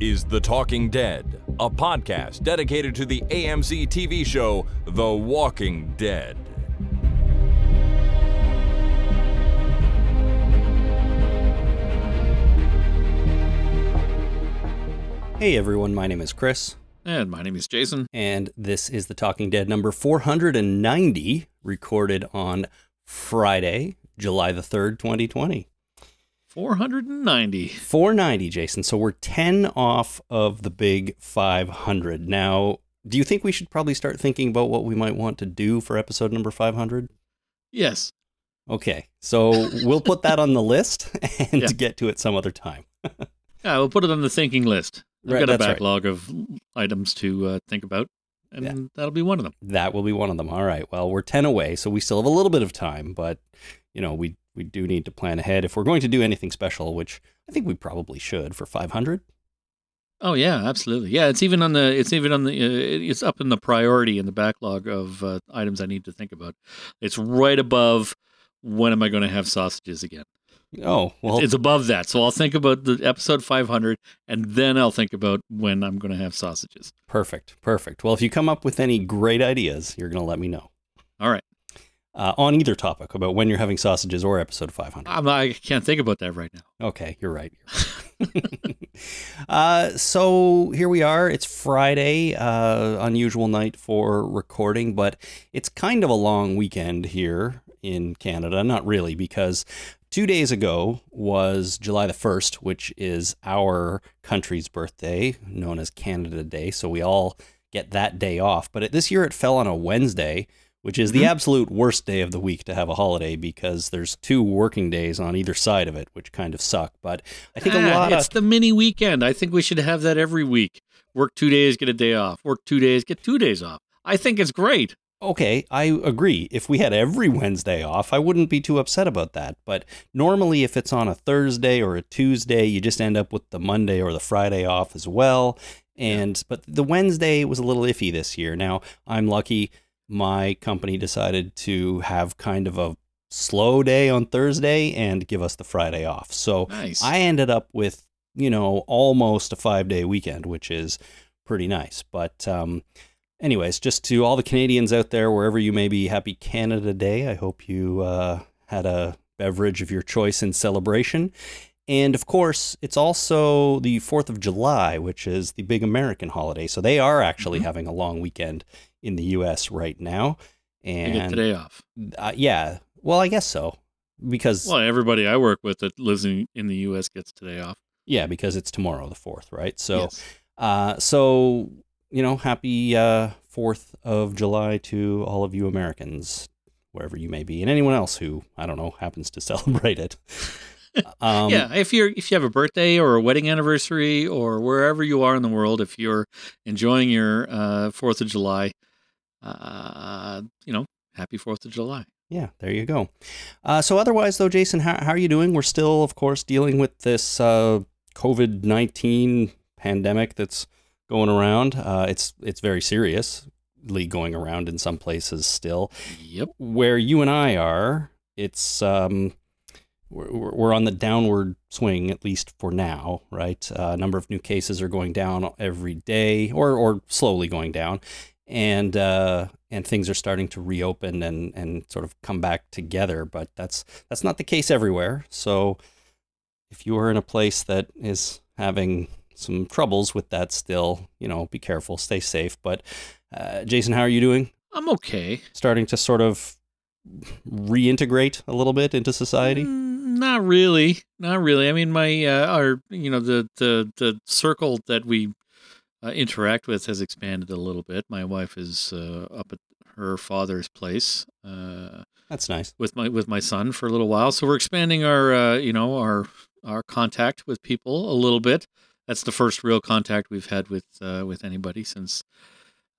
is The Talking Dead, a podcast dedicated to the AMC TV show The Walking Dead. Hey everyone, my name is Chris. And my name is Jason. And this is The Talking Dead number 490, recorded on Friday, July the 3rd, 2020. 490, Jason. So we're 10 off of the big 500. Now, do you think we should probably start thinking about what we might want to do for episode number 500? Yes. Okay. So we'll put that on the list and get to it some other time. We'll put it on the thinking list. I've got a backlog of items to think about, and that'll be one of them. That will be one of them. All right. Well, we're 10 away, so we still have a little bit of time, but, you know, we do need to plan ahead. If we're going to do anything special, which I think we probably should for 500. Oh, yeah, absolutely. Yeah, it's up in the priority in the backlog of items I need to think about. It's right above when am I going to have sausages again. Oh, well, it's above that. So I'll think about the episode 500, and then I'll think about when I'm going to have sausages. Perfect. Well, if you come up with any great ideas, you're going to let me know. All right. On either topic, about when you're having sausages or episode 500. I can't think about that right now. Okay, you're right. So here we are. It's Friday, unusual night for recording, but it's kind of a long weekend here in Canada. Not really, because 2 days ago was July the 1st, which is our country's birthday, known as Canada Day. So we all get that day off. But this year it fell on a Wednesday, which is the absolute worst day of the week to have a holiday because there's two working days on either side of it, which kind of suck. But I think it's the mini weekend. I think we should have that every week. Work 2 days, get a day off. Work 2 days, get 2 days off. I think it's great. Okay, I agree. If we had every Wednesday off, I wouldn't be too upset about that. But normally if it's on a Thursday or a Tuesday, you just end up with the Monday or the Friday off as well. But the Wednesday was a little iffy this year. Now, I'm lucky. My company decided to have kind of a slow day on Thursday and give us the Friday off. So nice. I ended up with, almost a 5-day weekend, which is pretty nice. But anyways, just to all the Canadians out there, wherever you may be, happy Canada Day. I hope you had a beverage of your choice in celebration. And of course, it's also the 4th of July, which is the big American holiday. So they are actually having a long weekend in the U.S. right now. And you get today off. Yeah. Well, I guess so. Because everybody I work with that lives in the U.S. gets today off. Yeah, because it's tomorrow, the 4th, right? So, yes. Happy 4th of July to all of you Americans, wherever you may be, and anyone else who, I don't know, happens to celebrate it. If you have a birthday or a wedding anniversary or wherever you are in the world, if you're enjoying your 4th of July, happy 4th of July. Yeah, there you go. So otherwise, though, Jason, how are you doing? We're still, of course, dealing with this COVID-19 pandemic that's going around. It's very seriously going around in some places still. Yep. Where you and I are, it's we're on the downward swing, at least for now, right? Number of new cases are going down every day or slowly going down, and things are starting to reopen and sort of come back together. But that's not the case everywhere. So if you are in a place that is having some troubles with that still, be careful, stay safe. But Jason, how are you doing? I'm okay. Starting to sort of reintegrate a little bit into society? Not really. I mean, my the circle that we interact with has expanded a little bit. My wife is up at her father's place. That's nice. With my son for a little while, so we're expanding our our contact with people a little bit. That's the first real contact we've had with anybody since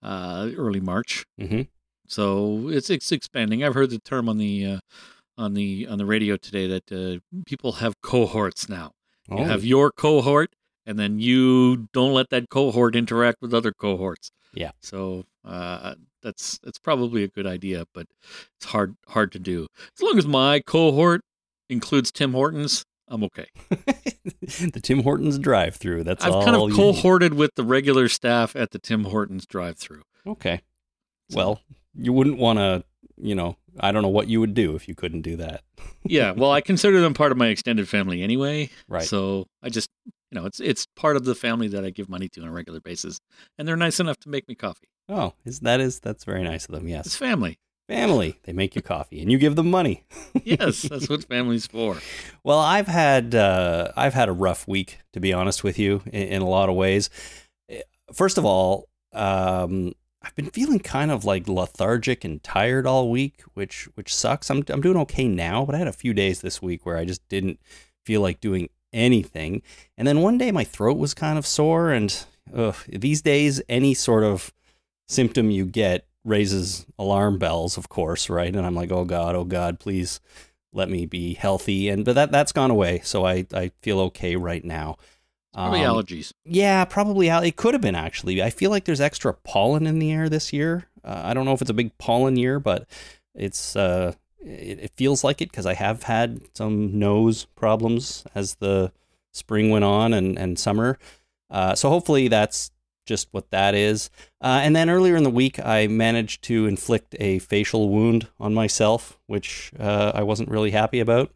early March. Mm-hmm. So it's expanding. I've heard the term on the radio today that people have cohorts now. Oh. You have your cohort, and then you don't let that cohort interact with other cohorts. Yeah. So that's probably a good idea, but it's hard to do. As long as my cohort includes Tim Hortons, I'm okay. The Tim Hortons drive-thru. That's I've all kind of cohorted with the regular staff at the Tim Hortons drive-thru. Okay. So. Well, you wouldn't want to, you know, I don't know what you would do if you couldn't do that. Yeah. Well, I consider them part of my extended family anyway. Right. So I just, you know, it's part of the family that I give money to on a regular basis, and they're nice enough to make me coffee. Oh, that's very nice of them. Yes. It's family. Family, they make you coffee, and you give them money. Yes, that's what family's for. Well, I've had a rough week, to be honest with you, in a lot of ways. First of all, I've been feeling kind of like lethargic and tired all week, which sucks. I'm doing okay now, but I had a few days this week where I just didn't feel like doing anything. And then one day my throat was kind of sore, and these days any sort of symptom you get raises alarm bells, of course, right? And I'm like, oh God, please let me be healthy. And but that's gone away, so I feel okay right now. Probably allergies. Yeah, probably. It could have been, actually. I feel like there's extra pollen in the air this year. I don't know if it's a big pollen year, but it's it feels like it, because I have had some nose problems as the spring went on and summer. So hopefully that's just what that is. And then earlier in the week, I managed to inflict a facial wound on myself, which I wasn't really happy about.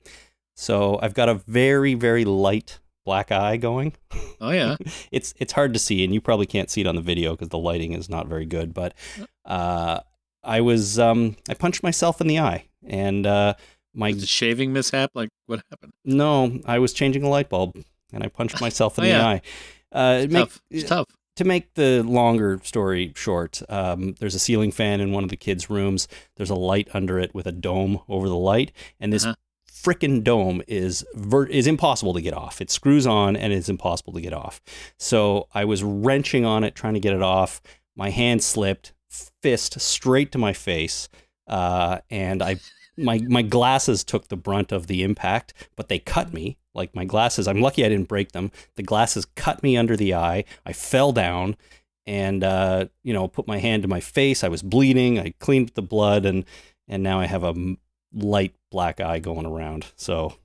So I've got a very, very light black eye going. Oh, yeah. It's hard to see, and you probably can't see it on the video because the lighting is not very good. But I punched myself in the eye. And was it a shaving mishap? Like, what happened? No, I was changing a light bulb, and I punched myself in the eye. It's tough. To make the longer story short, there's a ceiling fan in one of the kids' rooms. There's a light under it with a dome over the light. And this frickin' dome is impossible to get off. It screws on and it's impossible to get off. So I was wrenching on it, trying to get it off. My hand slipped, fist straight to my face. And my glasses took the brunt of the impact, but they cut me. Like my glasses, I'm lucky I didn't break them. The glasses cut me under the eye. I fell down and, put my hand to my face. I was bleeding. I cleaned the blood, and now I have a light black eye going around. So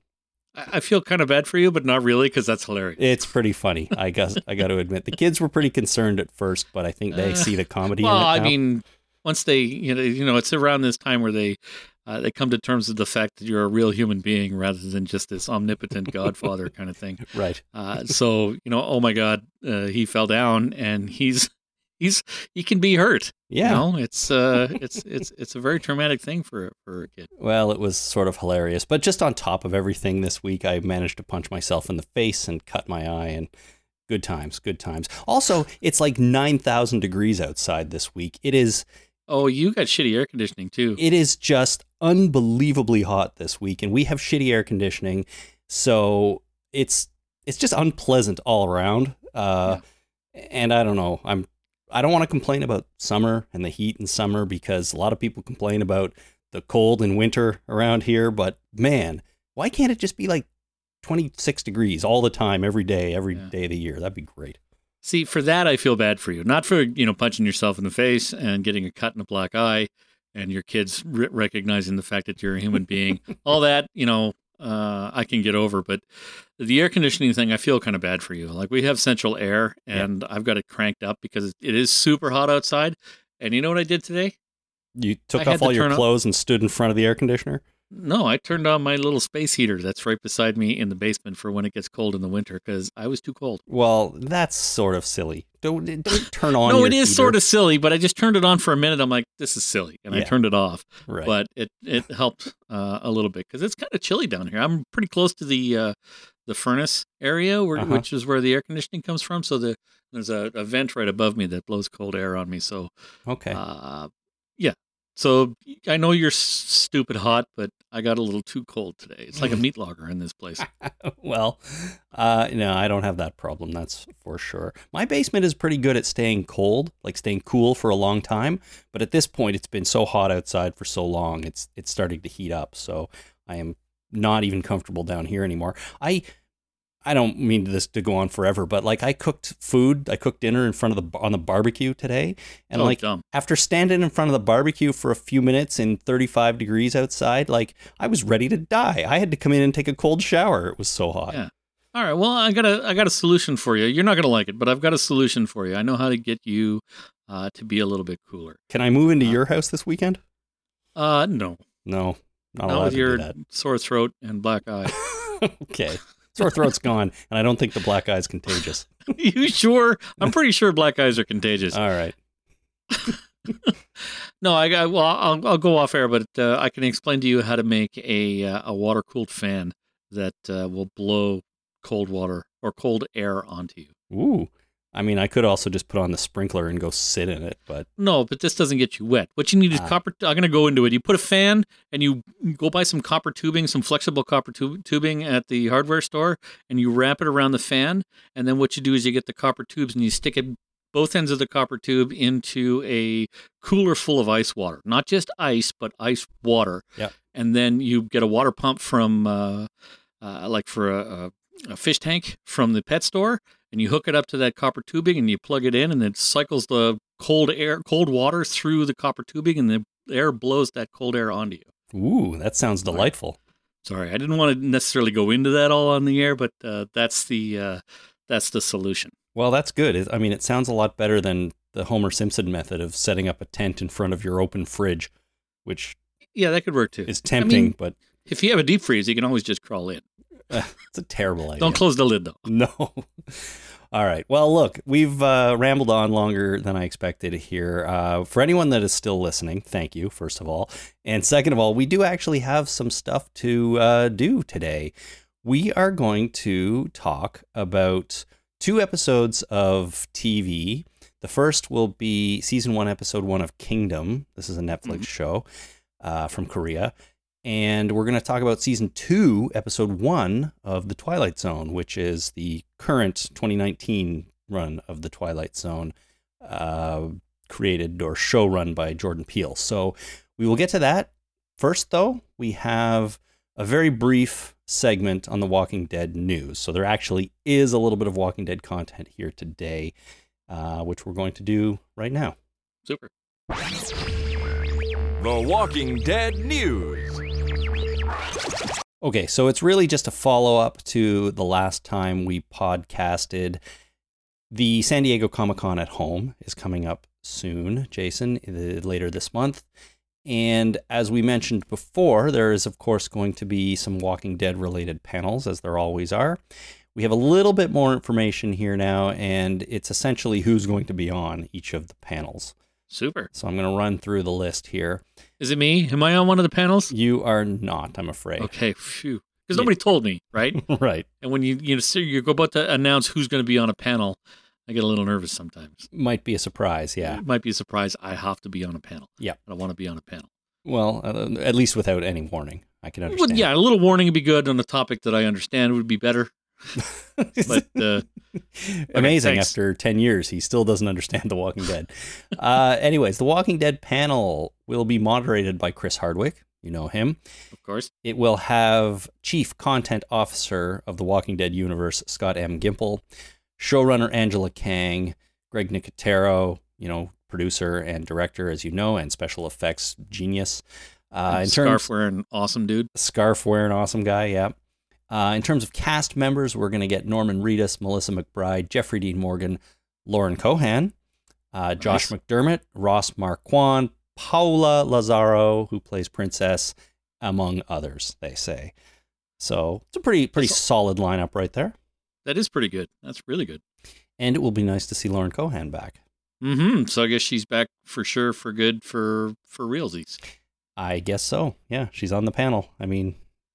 I feel kind of bad for you, but not really, because that's hilarious. It's pretty funny, I guess. I got to admit. The kids were pretty concerned at first, but I think they see the comedy in it now. I mean, once they, it's around this time where they come to terms with the fact that you're a real human being rather than just this omnipotent godfather kind of thing. Right. Oh my God, he fell down, and he can be hurt. Yeah. You know, it's a very traumatic thing for a kid. Well, it was sort of hilarious, but just on top of everything this week, I managed to punch myself in the face and cut my eye, and good times. Also, it's like 9,000 degrees outside this week. It is. Oh, you got shitty air conditioning, too. It is just unbelievably hot this week, and we have shitty air conditioning, so it's just unpleasant all around. And I don't know. I don't want to complain about summer and the heat in summer, because a lot of people complain about the cold in winter around here, but man, why can't it just be like 26 degrees all the time, every day of the year? That'd be great. See, for that, I feel bad for you. Not for, punching yourself in the face and getting a cut in a black eye and your kids recognizing the fact that you're a human being. All that, I can get over. But the air conditioning thing, I feel kind of bad for you. Like, we have central air, and I've got it cranked up because it is super hot outside. And you know what I did today? You took off all your clothes and stood in front of the air conditioner? No, I turned on my little space heater that's right beside me in the basement for when it gets cold in the winter, because I was too cold. Well, that's sort of silly. Don't turn on No, your it is heater. Sort of silly, but I just turned it on for a minute. I'm like, this is silly, and I turned it off. Right. But it helped a little bit, because it's kind of chilly down here. I'm pretty close to the furnace area, which is where the air conditioning comes from. So there's a vent right above me that blows cold air on me. So okay. So I know you're stupid hot, but I got a little too cold today. It's like a meat logger in this place. Well, no, I don't have that problem. That's for sure. My basement is pretty good at staying cold, like staying cool for a long time. But at this point, it's been so hot outside for so long, it's starting to heat up. So I am not even comfortable down here anymore. I I don't mean this to go on forever, but like I cooked dinner in front of on the barbecue today. And after standing in front of the barbecue for a few minutes in 35 degrees outside, like I was ready to die. I had to come in and take a cold shower. It was so hot. Yeah. All right. Well, I got a solution for you. You're not going to like it, but I've got a solution for you. I know how to get you to be a little bit cooler. Can I move into your house this weekend? No, not with your sore throat and black eye. Okay. Sore throat's gone, and I don't think the black eye's contagious. You sure? I'm pretty sure black eyes are contagious. All right. No, I'll go off air, but I can explain to you how to make a water-cooled fan that will blow cold water or cold air onto you. Ooh. I mean, I could also just put on the sprinkler and go sit in it, but... No, but this doesn't get you wet. What you need is copper... I'm going to go into it. You put a fan, and you go buy some copper tubing, some flexible copper tubing at the hardware store, and you wrap it around the fan, and then what you do is you get the copper tubes, and you stick it, both ends of the copper tube into a cooler full of ice water. Not just ice, but ice water. Yeah. And then you get a water pump from, for a fish tank from the pet store, and you hook it up to that copper tubing and you plug it in, and it cycles the cold water through the copper tubing, and the air blows that cold air onto you. Ooh, that sounds delightful. Sorry, I didn't want to necessarily go into that all on the air, but that's the solution. Well, that's good. I mean, it sounds a lot better than the Homer Simpson method of setting up a tent in front of your open fridge, which... Yeah, that could work too. It's tempting, but... If you have a deep freeze, you can always just crawl in. It's a terrible idea. Don't close the lid, though. No. All right. Well, look, we've rambled on longer than I expected here. For anyone that is still listening, thank you, first of all. And second of all, we do actually have some stuff to do today. We are going to talk about 2 episodes of TV. The first will be season 1, episode 1 of Kingdom. This is a Netflix show from Korea. And we're going to talk about season 2, episode 1 of The Twilight Zone, which is the current 2019 run of The Twilight Zone, created or showrun by Jordan Peele. So we will get to that. First, though, we have a very brief segment on The Walking Dead news. So there actually is a little bit of Walking Dead content here today, which we're going to do right now. Super. The Walking Dead news. Okay, so it's really just a follow-up to the last time we podcasted. The San Diego Comic-Con at home is coming up soon, Jason, later this month. And as we mentioned before, there is, of course, going to be some Walking Dead-related panels, as there always are. We have a little bit more information here now, and it's essentially who's going to be on each of the panels. Super. So I'm going to run through the list here. Is it me? Am I on one of the panels? You are not, I'm afraid. Okay, phew. Because nobody told me, right? Right. And when you go about to announce who's going to be on a panel, I get a little nervous sometimes. Might be a surprise, yeah. It might be a surprise. I have to be on a panel. Yeah. I don't want to be on a panel. Well, at least without any warning. I can understand. Well, yeah, a little warning would be good on a topic that I understand would be better. But amazing, okay, after 10 years he still doesn't understand The Walking Dead. Anyways, The Walking Dead panel will be moderated by Chris Hardwick. You know him, of course. It will have Chief Content Officer of The Walking Dead universe Scott M. Gimple, showrunner Angela Kang, Greg Nicotero, producer and director, as you know, and special effects genius, scarf wearing awesome guy, yeah. In terms of cast members, we're going to get Norman Reedus, Melissa McBride, Jeffrey Dean Morgan, Lauren Cohan, Josh McDermott, Ross Marquand, Paula Lazaro, who plays Princess, among others, they say. So it's a pretty solid lineup right there. That is pretty good. That's really good. And it will be nice to see Lauren Cohan back. Mm-hmm. So I guess she's back for sure, for good, for realsies. I guess so. Yeah, she's on the panel. I mean...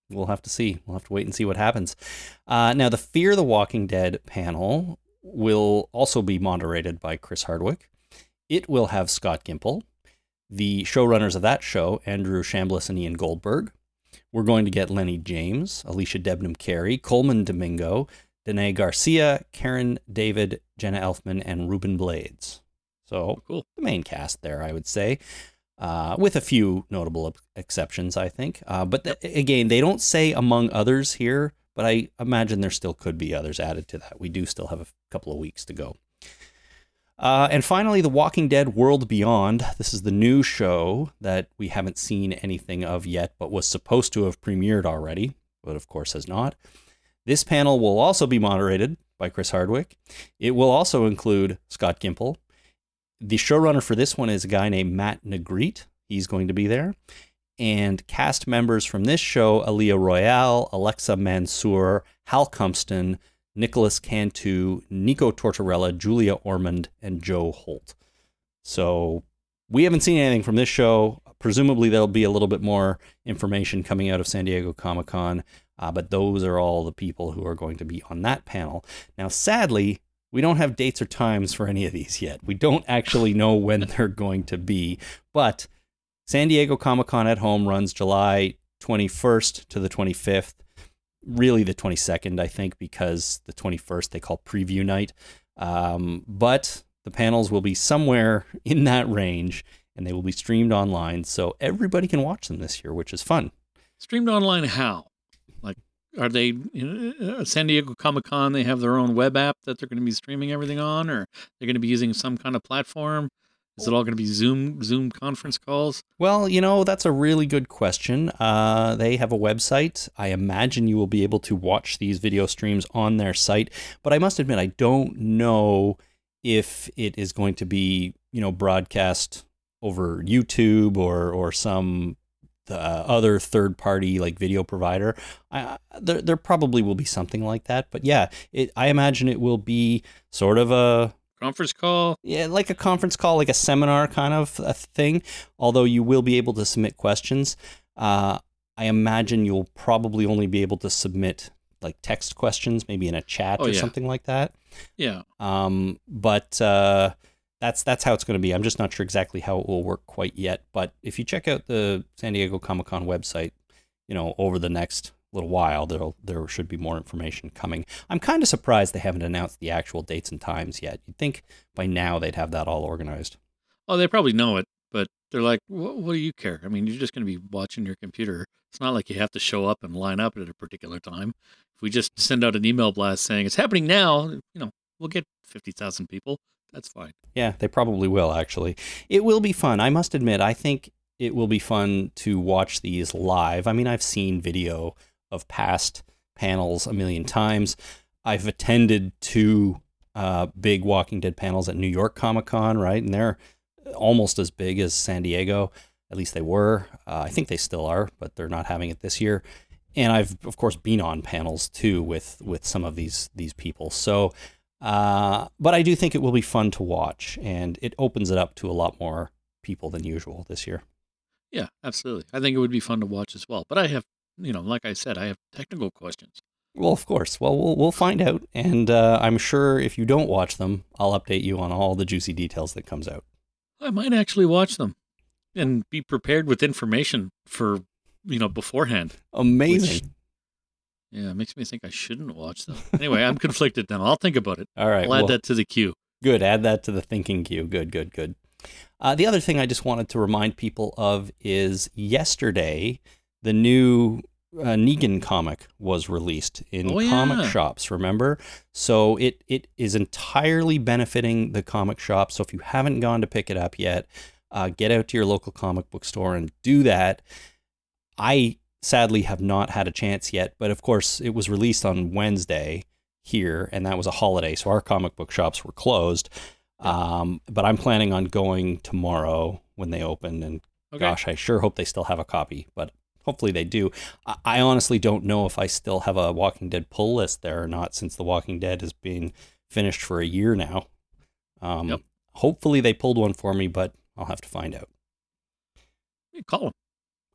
We'll have to see. We'll have to wait and see what happens. Now, the Fear the Walking Dead panel will also be moderated by Chris Hardwick. It will have Scott Gimple, the showrunners of that show, Andrew Shambliss and Ian Goldberg. We're going to get Lenny James, Alicia Debnam Carey, Coleman Domingo, Danae Garcia, Karen David, Jenna Elfman, and Ruben Blades. So cool. The main cast there, I would say. With a few notable exceptions, I think. But again, they don't say among others here, but I imagine there still could be others added to that. We do still have a couple of weeks to go. And finally, The Walking Dead World Beyond. This is the new show that we haven't seen anything of yet, but was supposed to have premiered already, but of course has not. This panel will also be moderated by Chris Hardwick. It will also include Scott Gimple. The showrunner for this one is a guy named Matt Negrete. He's going to be there. And cast members from this show, Aaliyah Royale, Alexa Mansour, Hal Cumston, Nicholas Cantu, Nico Tortorella, Julia Ormond, and Joe Holt. So we haven't seen anything from this show. Presumably there'll be a little bit more information coming out of San Diego Comic-Con, but those are all the people who are going to be on that panel. Now, sadly, we don't have dates or times for any of these yet. We don't actually know when they're going to be, but San Diego Comic-Con at Home runs July 21st to the 25th. Really the 22nd, I think, because the 21st they call preview night. But the panels will be somewhere in that range, and they will be streamed online, so everybody can watch them this year, which is fun. Streamed online how? Like, are they, San Diego Comic-Con, they have their own web app that they're going to be streaming everything on, or they're going to be using some kind of platform? Is it all going to be Zoom conference calls? Well, that's a really good question. They have a website. I imagine you will be able to watch these video streams on their site. But I must admit, I don't know if it is going to be, broadcast over YouTube or some other third party like video provider. There probably will be something like that. But yeah, I imagine it will be sort of a conference call? Yeah, like a conference call, like a seminar kind of a thing, although you will be able to submit questions. I imagine you'll probably only be able to submit like text questions, maybe in a chat something like that. Yeah. But that's how it's going to be. I'm just not sure exactly how it will work quite yet. But if you check out the San Diego Comic-Con website, over the next little while, there should be more information coming. I'm kind of surprised they haven't announced the actual dates and times yet. You'd think by now they'd have that all organized. Oh, they probably know it, but they're like, what do you care? I mean, you're just going to be watching your computer. It's not like you have to show up and line up at a particular time. If we just send out an email blast saying it's happening now, we'll get 50,000 people. That's fine. Yeah, they probably will, actually. It will be fun. I must admit, I think it will be fun to watch these live. I mean, I've seen video of past panels a million times. I've attended two big Walking Dead panels at New York Comic-Con, right? And they're almost as big as San Diego. At least they were. I think they still are, but they're not having it this year. And I've, of course, been on panels too with some of these people. So, but I do think it will be fun to watch, and it opens it up to a lot more people than usual this year. Yeah, absolutely. I think it would be fun to watch as well. But I have like I said, I have technical questions. Well, of course. Well, we'll find out. And I'm sure if you don't watch them, I'll update you on all the juicy details that comes out. I might actually watch them and be prepared with information for, beforehand. Amazing. It makes me think I shouldn't watch them. Anyway, I'm conflicted now. I'll think about it. All right. I'll add that to the queue. Good. Add that to the thinking queue. Good. The other thing I just wanted to remind people of is yesterday, the new Negan comic was released in comic shops, remember? So it is entirely benefiting the comic shop. So if you haven't gone to pick it up yet, get out to your local comic book store and do that. I sadly have not had a chance yet, but of course it was released on Wednesday here, and that was a holiday, so our comic book shops were closed. But I'm planning on going tomorrow when they open, and gosh, I sure hope they still have a copy, but hopefully they do. I honestly don't know if I still have a Walking Dead pull list there or not, since The Walking Dead has been finished for a year now. Hopefully they pulled one for me, but I'll have to find out. You call them.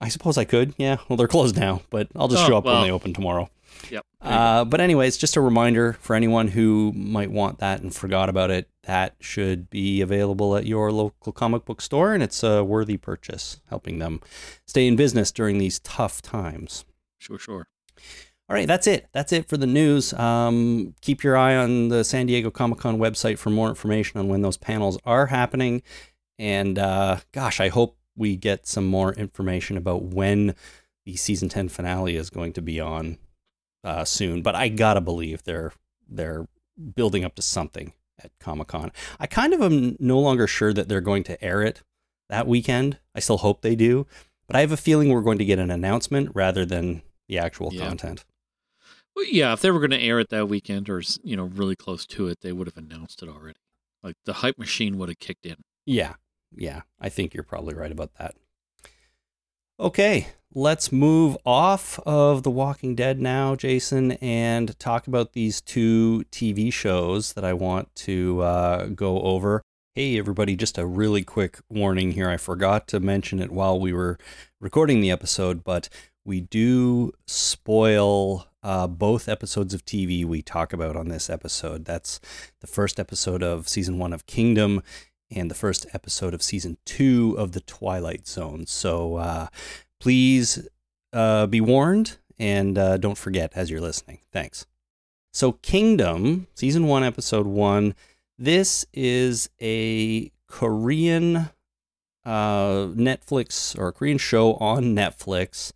I suppose I could. Yeah. Well, they're closed now, but I'll just show up when they open tomorrow. Yep. But anyways, just a reminder for anyone who might want that and forgot about it, that should be available at your local comic book store, and it's a worthy purchase, helping them stay in business during these tough times. Sure. All right, that's it. That's it for the news. Keep your eye on the San Diego Comic-Con website for more information on when those panels are happening. And gosh, I hope we get some more information about when the season 10 finale is going to be on. soon, but I gotta believe they're building up to something at Comic-Con. I kind of am no longer sure that they're going to air it that weekend. I still hope they do, but I have a feeling we're going to get an announcement rather than the actual content. Well, yeah, if they were going to air it that weekend or, you know, really close to it, they would have announced it already. Like the hype machine would have kicked in. Yeah, I think you're probably right about that. Okay, let's move off of The Walking Dead now, Jason, and talk about these two TV shows that I want to go over. Hey, everybody, just a really quick warning here. I forgot to mention it while we were recording the episode, but we do spoil both episodes of TV we talk about on this episode. That's the first episode of season 1 of Kingdom and the first episode of season 2 of The Twilight Zone. So please be warned and don't forget as you're listening. Thanks. So Kingdom, season 1, episode 1, this is a Korean Netflix or a Korean show on Netflix.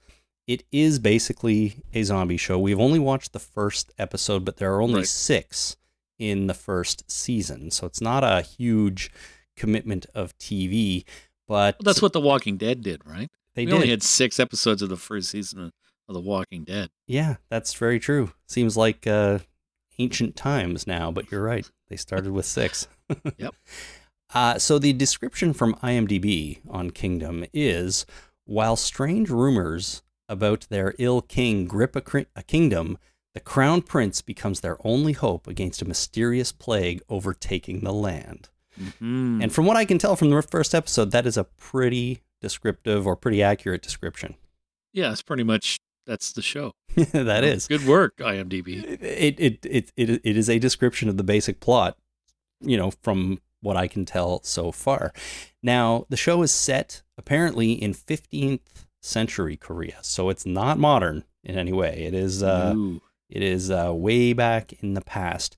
It is basically a zombie show. We've only watched the first episode, but there are only 6 in the first season. So it's not a huge commitment of TV, but well, that's what The Walking Dead did, right? We only had 6 episodes of the first season of The Walking Dead. Yeah, that's very true. Seems like ancient times now, but you're right. They started with 6. Yep. So the description from IMDb on Kingdom is, while strange rumors about their ill king grip a kingdom, the crown prince becomes their only hope against a mysterious plague overtaking the land. Mm-hmm. And from what I can tell from the first episode, that is a pretty descriptive or pretty accurate description. Yeah, it's pretty much, that's the show. That is. Good work, IMDb. It is a description of the basic plot, you know, from what I can tell so far. Now, the show is set apparently in 15th century Korea, so it's not modern in any way. It is... It is way back in the past.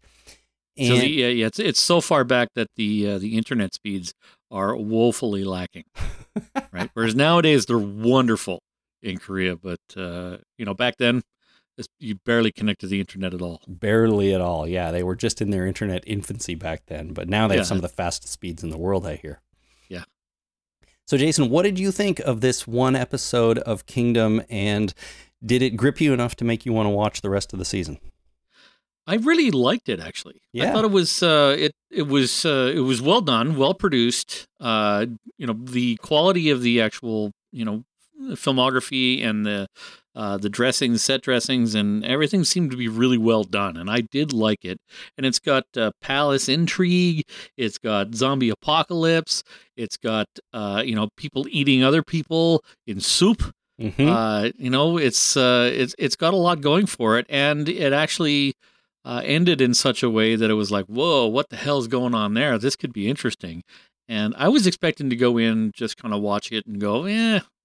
And so it's so far back that the internet speeds are woefully lacking, right? Whereas nowadays they're wonderful in Korea, but back then you barely connected to the internet at all. Barely at all. Yeah, they were just in their internet infancy back then, but now they have some of the fastest speeds in the world, I hear. Yeah. So Jason, what did you think of this one episode of Kingdom, and did it grip you enough to make you want to watch the rest of the season? I really liked it, actually. Yeah. I thought it was it was well done, well produced. The quality of the actual filmography and the dressings, set dressings, and everything seemed to be really well done, and I did like it. And it's got palace intrigue, it's got zombie apocalypse, it's got people eating other people in soup. Mm-hmm. It's got a lot going for it, and it actually ended in such a way that it was like, whoa, what the hell's going on there? This could be interesting. And I was expecting to go in, just kind of watch it and go,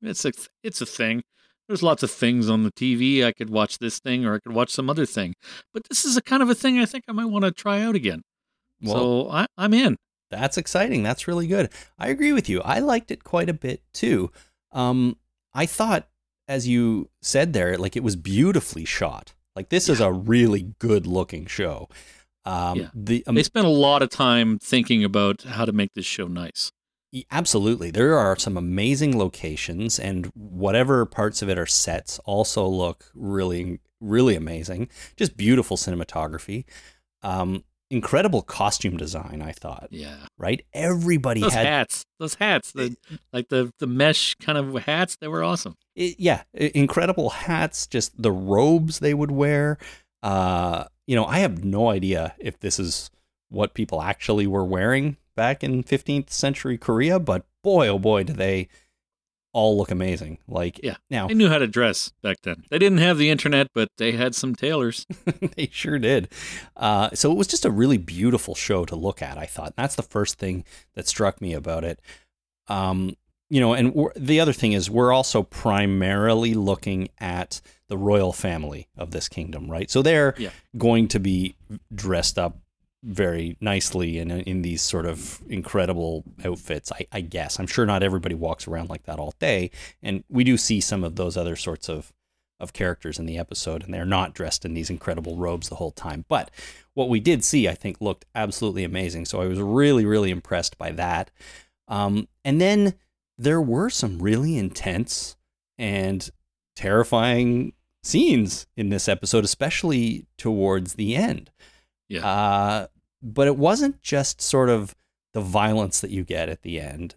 it's a thing. There's lots of things on the TV. I could watch this thing or I could watch some other thing, but this is a kind of a thing I think I might want to try out again. Well, so I'm in. That's exciting. That's really good. I agree with you. I liked it quite a bit too. I thought, as you said there, like it was beautifully shot. Like this is a really good looking show. They spent a lot of time thinking about how to make this show nice. Absolutely. There are some amazing locations, and whatever parts of it are sets also look really, really amazing. Just beautiful cinematography. Incredible costume design, I thought. Yeah. Right? Everybody had... Those hats. The mesh kind of hats, they were awesome. Incredible hats, just the robes they would wear. I have no idea if this is what people actually were wearing back in 15th century Korea, but boy, oh boy, do they all look amazing. Now they knew how to dress back then. They didn't have the internet, but they had some tailors. They sure did. So it was just a really beautiful show to look at, I thought. That's the first thing that struck me about it. And the other thing is we're also primarily looking at the royal family of this kingdom, right? So they're going to be dressed up very nicely in these sort of incredible outfits, I guess. I'm sure not everybody walks around like that all day. And we do see some of those other sorts of of characters in the episode, and they're not dressed in these incredible robes the whole time. But what we did see, I think, looked absolutely amazing. So I was really, really impressed by that. And then there were some really intense and terrifying scenes in this episode, especially towards the end. Yeah. But it wasn't just sort of the violence that you get at the end.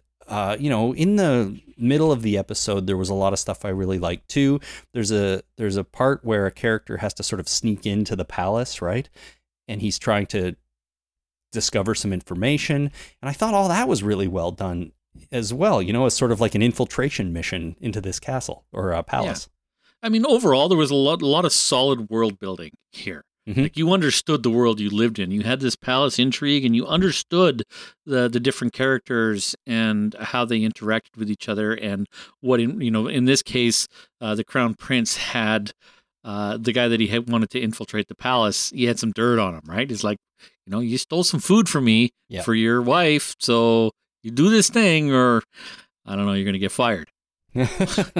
You know, in the middle of the episode, there was a lot of stuff I really liked too. There's a part where a character has to sort of sneak into the palace, right? And he's trying to discover some information. And I thought all that was really well done as well, you know, as sort of like an infiltration mission into this castle or a palace. Yeah. I mean, overall, there was a lot of solid world building here. Mm-hmm. Like, you understood the world you lived in. You had this palace intrigue, and you understood the different characters and how they interacted with each other, and what, in this case, the Crown Prince had the guy that he had wanted to infiltrate the palace. He had some dirt on him, right? He's like, you know, you stole some food from me for your wife, so you do this thing, or I don't know, you're going to get fired.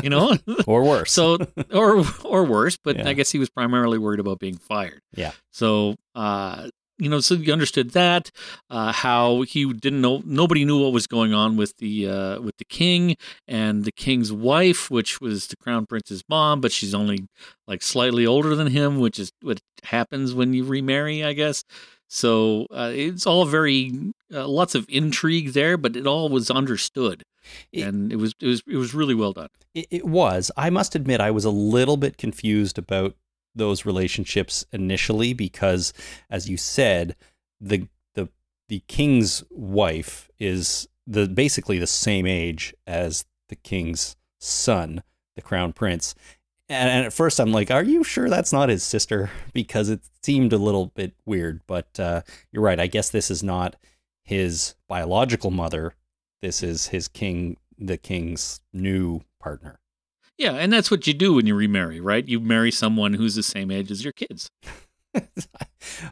You know, or worse. So, or worse. But I guess he was primarily worried about being fired. Yeah. So, so you understood that how he didn't know. Nobody knew what was going on with the king and the king's wife, which was the Crown Prince's mom, but she's only like slightly older than him, which is what happens when you remarry, I guess. So it's all very lots of intrigue there, but it all was understood, and it was really well done. It was. I must admit, I was a little bit confused about those relationships initially because, as you said, the king's wife is basically the same age as the king's son, the Crown Prince. And at first I'm like, are you sure that's not his sister? Because it seemed a little bit weird, but you're right. I guess this is not his biological mother. This is his the king's new partner. Yeah, and that's what you do when you remarry, right? You marry someone who's the same age as your kids.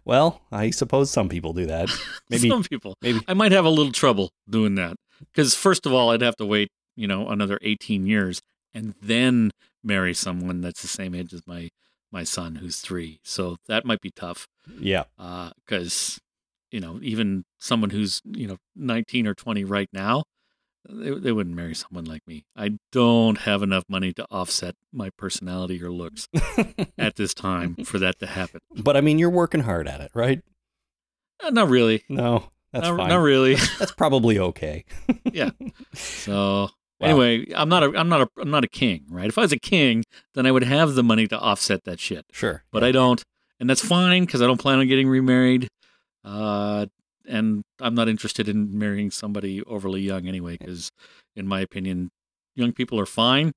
Well, I suppose some people do that. Maybe some people. Maybe. I might have a little trouble doing that because, first of all, I'd have to wait, another 18 years and then marry someone that's the same age as my son, who's 3. So that might be tough. Yeah. Because, even someone who's, 19 or 20 right now, they wouldn't marry someone like me. I don't have enough money to offset my personality or looks at this time for that to happen. But, I mean, you're working hard at it, right? Not really. No, that's fine. Not really. That's probably okay. Yeah. So... Wow. Anyway, I'm not a king, right? If I was a king, then I would have the money to offset that shit. Sure, but yeah. I don't, and that's fine because I don't plan on getting remarried, and I'm not interested in marrying somebody overly young anyway. Because, in my opinion, young people are fine,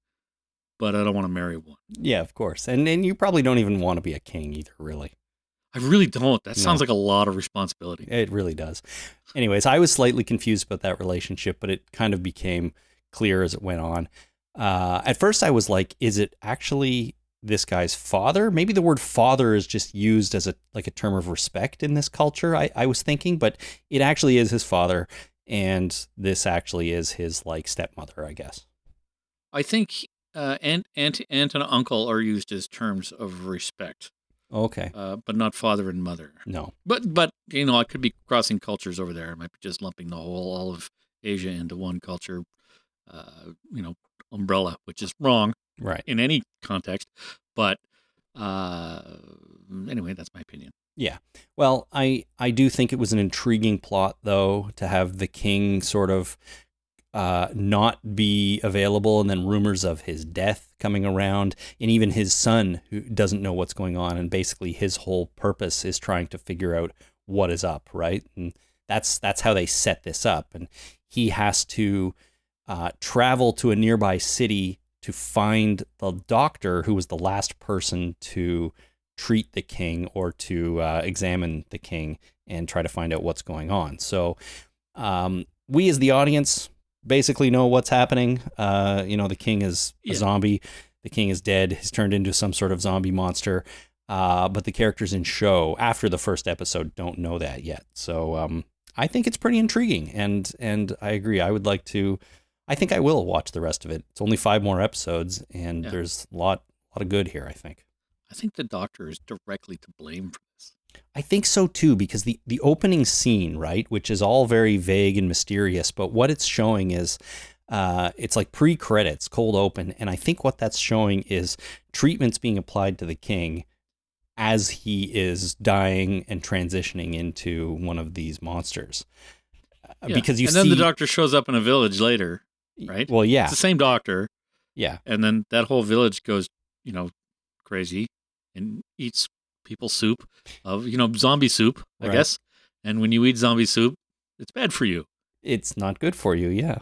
but I don't want to marry one. Yeah, of course, and you probably don't even want to be a king either, really. I really don't. That sounds like a lot of responsibility. It really does. Anyways, I was slightly confused about that relationship, but it kind of became clear as it went on. At first I was like, is it actually this guy's father? Maybe the word father is just used as a term of respect in this culture, I was thinking, but it actually is his father, and this actually is his stepmother, I guess. I think aunt and uncle are used as terms of respect. Okay. But not father and mother. No. But I could be crossing cultures over there. I might be just lumping the whole all of Asia into one culture umbrella, which is wrong, right? In any context, but anyway, that's my opinion. Yeah. Well, I do think it was an intriguing plot, though, to have the king sort of not be available, and then rumors of his death coming around, and even his son who doesn't know what's going on, and basically his whole purpose is trying to figure out what is up, right? And that's how they set this up, and he has to travel to a nearby city to find the doctor who was the last person to treat the king or to examine the king and try to find out what's going on. So we as the audience basically know what's happening. The king is a zombie. The king is dead. He's turned into some sort of zombie monster. But the characters in show after the first episode don't know that yet. So I think it's pretty intriguing. And I agree. I would like to... I think I will watch the rest of it. It's only 5 more episodes, and there's a lot, A lot of good here, I think. I think the doctor is directly to blame for this. I think so too, because the opening scene, right, which is all very vague and mysterious, but what it's showing is it's like pre-credits, cold open. And I think what that's showing is treatments being applied to the king as he is dying and transitioning into one of these monsters. Yeah. Because you see, and then the doctor shows up in a village later, right? Well, yeah. It's the same doctor. Yeah. And then that whole village goes, you know, crazy and eats people's soup of, you know, zombie soup, I guess. And when you eat zombie soup, it's bad for you. It's not good for you, yeah.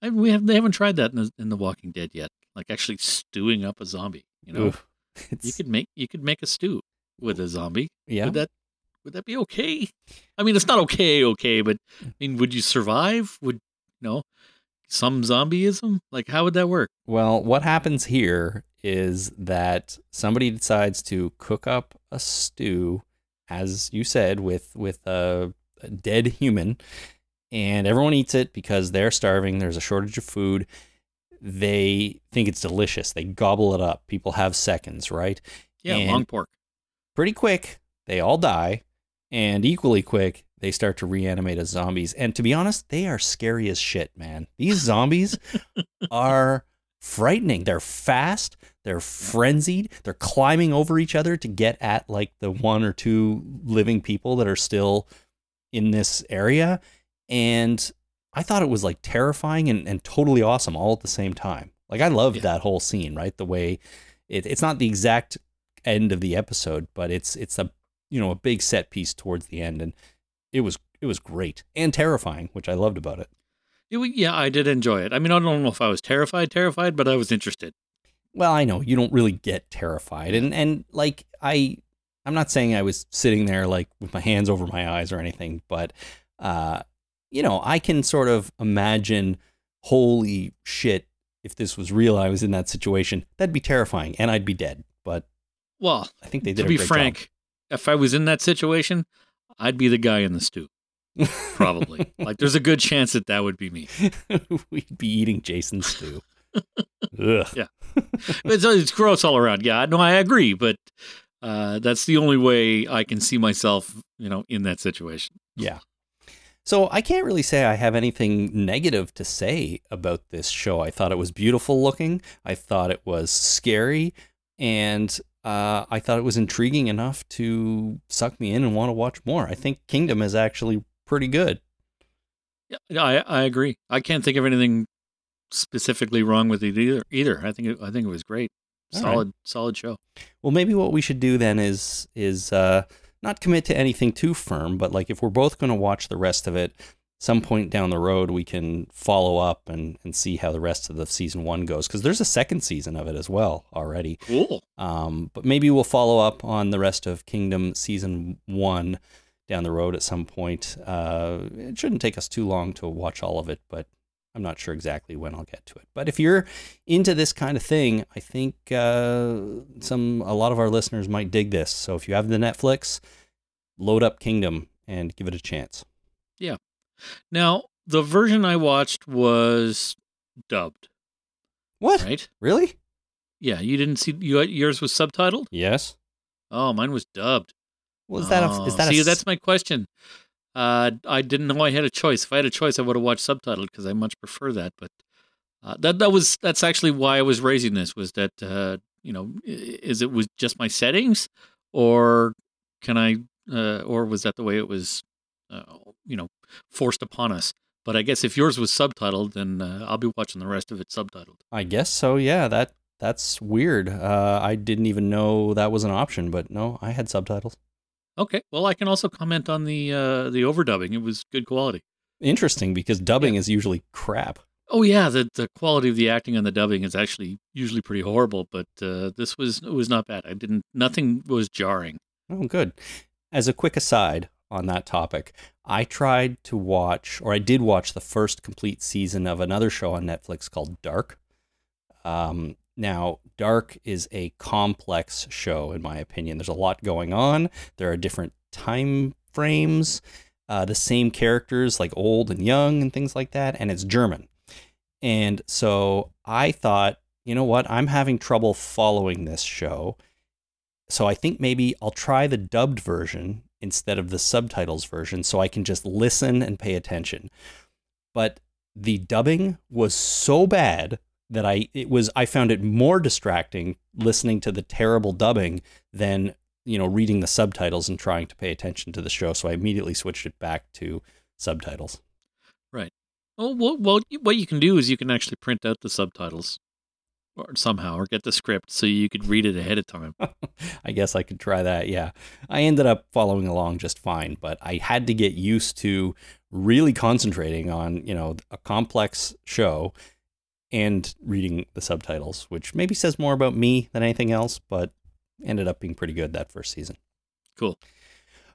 They haven't tried that in The Walking Dead yet. Like actually stewing up a zombie, you know. Oof. You could make a stew with a zombie. Yeah. Would that be okay? I mean, it's not okay, but I mean, would you survive? Some zombieism? Like, how would that work? Well, what happens here is that somebody decides to cook up a stew, as you said, with a dead human, and everyone eats it because they're starving. There's a shortage of food. They think it's delicious. They gobble it up. People have seconds, right? Yeah, and long pork. Pretty quick, they all die, and equally quick, they start to reanimate as zombies. And to be honest, they are scary as shit, man. These zombies are frightening. They're fast. They're frenzied. They're climbing over each other to get at like the one or two living people that are still in this area. And I thought it was like terrifying and totally awesome all at the same time. Like I loved that whole scene, right? The way it's not the exact end of the episode, but it's a, you know, a big set piece towards the end. And it was great and terrifying, which I loved about it. Yeah, I did enjoy it. I mean, I don't know if I was terrified, but I was interested. Well, I know you don't really get terrified. And like, I'm not saying I was sitting there like with my hands over my eyes or anything, but, you know, I can sort of imagine, holy shit, if this was real, I was in that situation, that'd be terrifying and I'd be dead. But well, I think they did a great job. To be frank, if I was in that situation, I'd be the guy in the stew, probably. Like, there's a good chance that would be me. We'd be eating Jason's stew. Ugh. Yeah. It's gross all around. Yeah, no, I agree, but that's the only way I can see myself, you know, in that situation. Yeah. So I can't really say I have anything negative to say about this show. I thought it was beautiful looking. I thought it was scary. And I thought it was intriguing enough to suck me in and want to watch more. I think Kingdom is actually pretty good. Yeah, I agree. I can't think of anything specifically wrong with it either. I think it was great. Solid show. Well, maybe what we should do then is not commit to anything too firm, but like if we're both going to watch the rest of it, some point down the road we can follow up and see how the rest of the season one goes, because there's a second season of it as well already. Cool. But maybe we'll follow up on the rest of Kingdom season one down the road at some point. It shouldn't take us too long to watch all of it, but I'm not sure exactly when I'll get to it. But if you're into this kind of thing, I think a lot of our listeners might dig this. So if you have the Netflix, load up Kingdom and give it a chance. Yeah. Now, the version I watched was dubbed. What? Right? Really? Yeah, you didn't see yours was subtitled? Yes. Oh, mine was dubbed. Well, that's my question. I didn't know I had a choice. If I had a choice, I would have watched subtitled because I much prefer that. But that's actually why I was raising this, was that was just my settings, or can I or was that the way it was forced upon us? But I guess if yours was subtitled, then I'll be watching the rest of it subtitled. I guess so. Yeah, that's weird. I didn't even know that was an option, but no, I had subtitles. Okay. Well, I can also comment on the overdubbing. It was good quality. Interesting, because dubbing is usually crap. Oh yeah, the quality of the acting on the dubbing is actually usually pretty horrible, but it was not bad. Nothing was jarring. Oh, good. As a quick aside on that topic, I did watch the first complete season of another show on Netflix called Dark. Now, Dark is a complex show, in my opinion. There's a lot going on. There are different time frames, the same characters, like old and young and things like that, and it's German. And so I thought you know what, I'm having trouble following this show. So I think maybe I'll try the dubbed version instead of the subtitles version so I can just listen and pay attention. But the dubbing was so bad that I found it more distracting listening to the terrible dubbing than, you know, reading the subtitles and trying to pay attention to the show. So I immediately switched it back to subtitles. Right. Well, what you can do is you can actually print out the subtitles or somehow, or get the script so you could read it ahead of time. I guess I could try that. Yeah. I ended up following along just fine, but I had to get used to really concentrating on, you know, a complex show and reading the subtitles, which maybe says more about me than anything else, but ended up being pretty good that first season. Cool.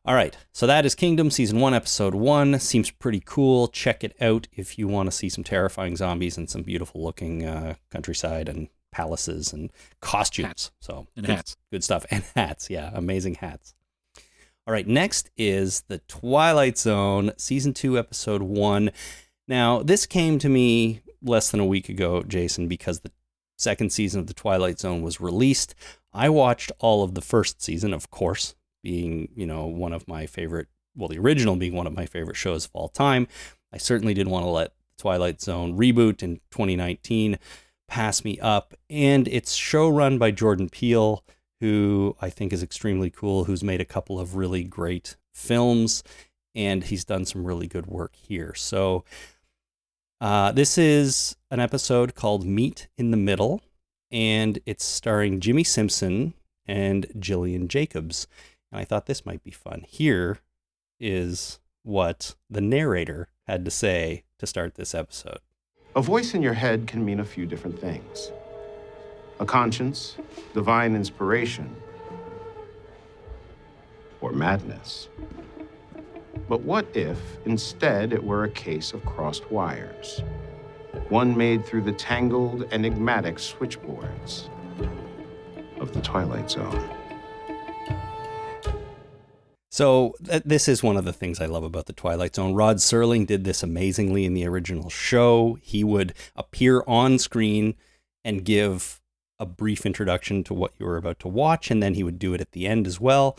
All right. So that is Kingdom Season 1, Episode 1. Seems pretty cool. Check it out if you want to see some terrifying zombies and some beautiful looking countryside and palaces and costumes. Hats. So, and hats. Good stuff. And hats. Yeah. Amazing hats. All right. Next is The Twilight Zone, Season 2, Episode 1. Now, this came to me less than a week ago, Jason, because the second season of The Twilight Zone was released. I watched all of the first season, of course, being, you know, one of my favorite, well, the original being one of my favorite shows of all time. I certainly didn't want to let The Twilight Zone reboot in 2019 pass me up. And it's showrun by Jordan Peele, who I think is extremely cool, who's made a couple of really great films, and he's done some really good work here. So this is an episode called Meet in the Middle, and it's starring Jimmy Simpson and Gillian Jacobs. And I thought this might be fun. Here is what the narrator had to say to start this episode. A voice in your head can mean a few different things. A conscience, divine inspiration, or madness. But what if, instead, it were a case of crossed wires? One made through the tangled, enigmatic switchboards of the Twilight Zone. So this is one of the things I love about the Twilight Zone. Rod Serling did this amazingly in the original show. He would appear on screen and give a brief introduction to what you were about to watch, and then he would do it at the end as well.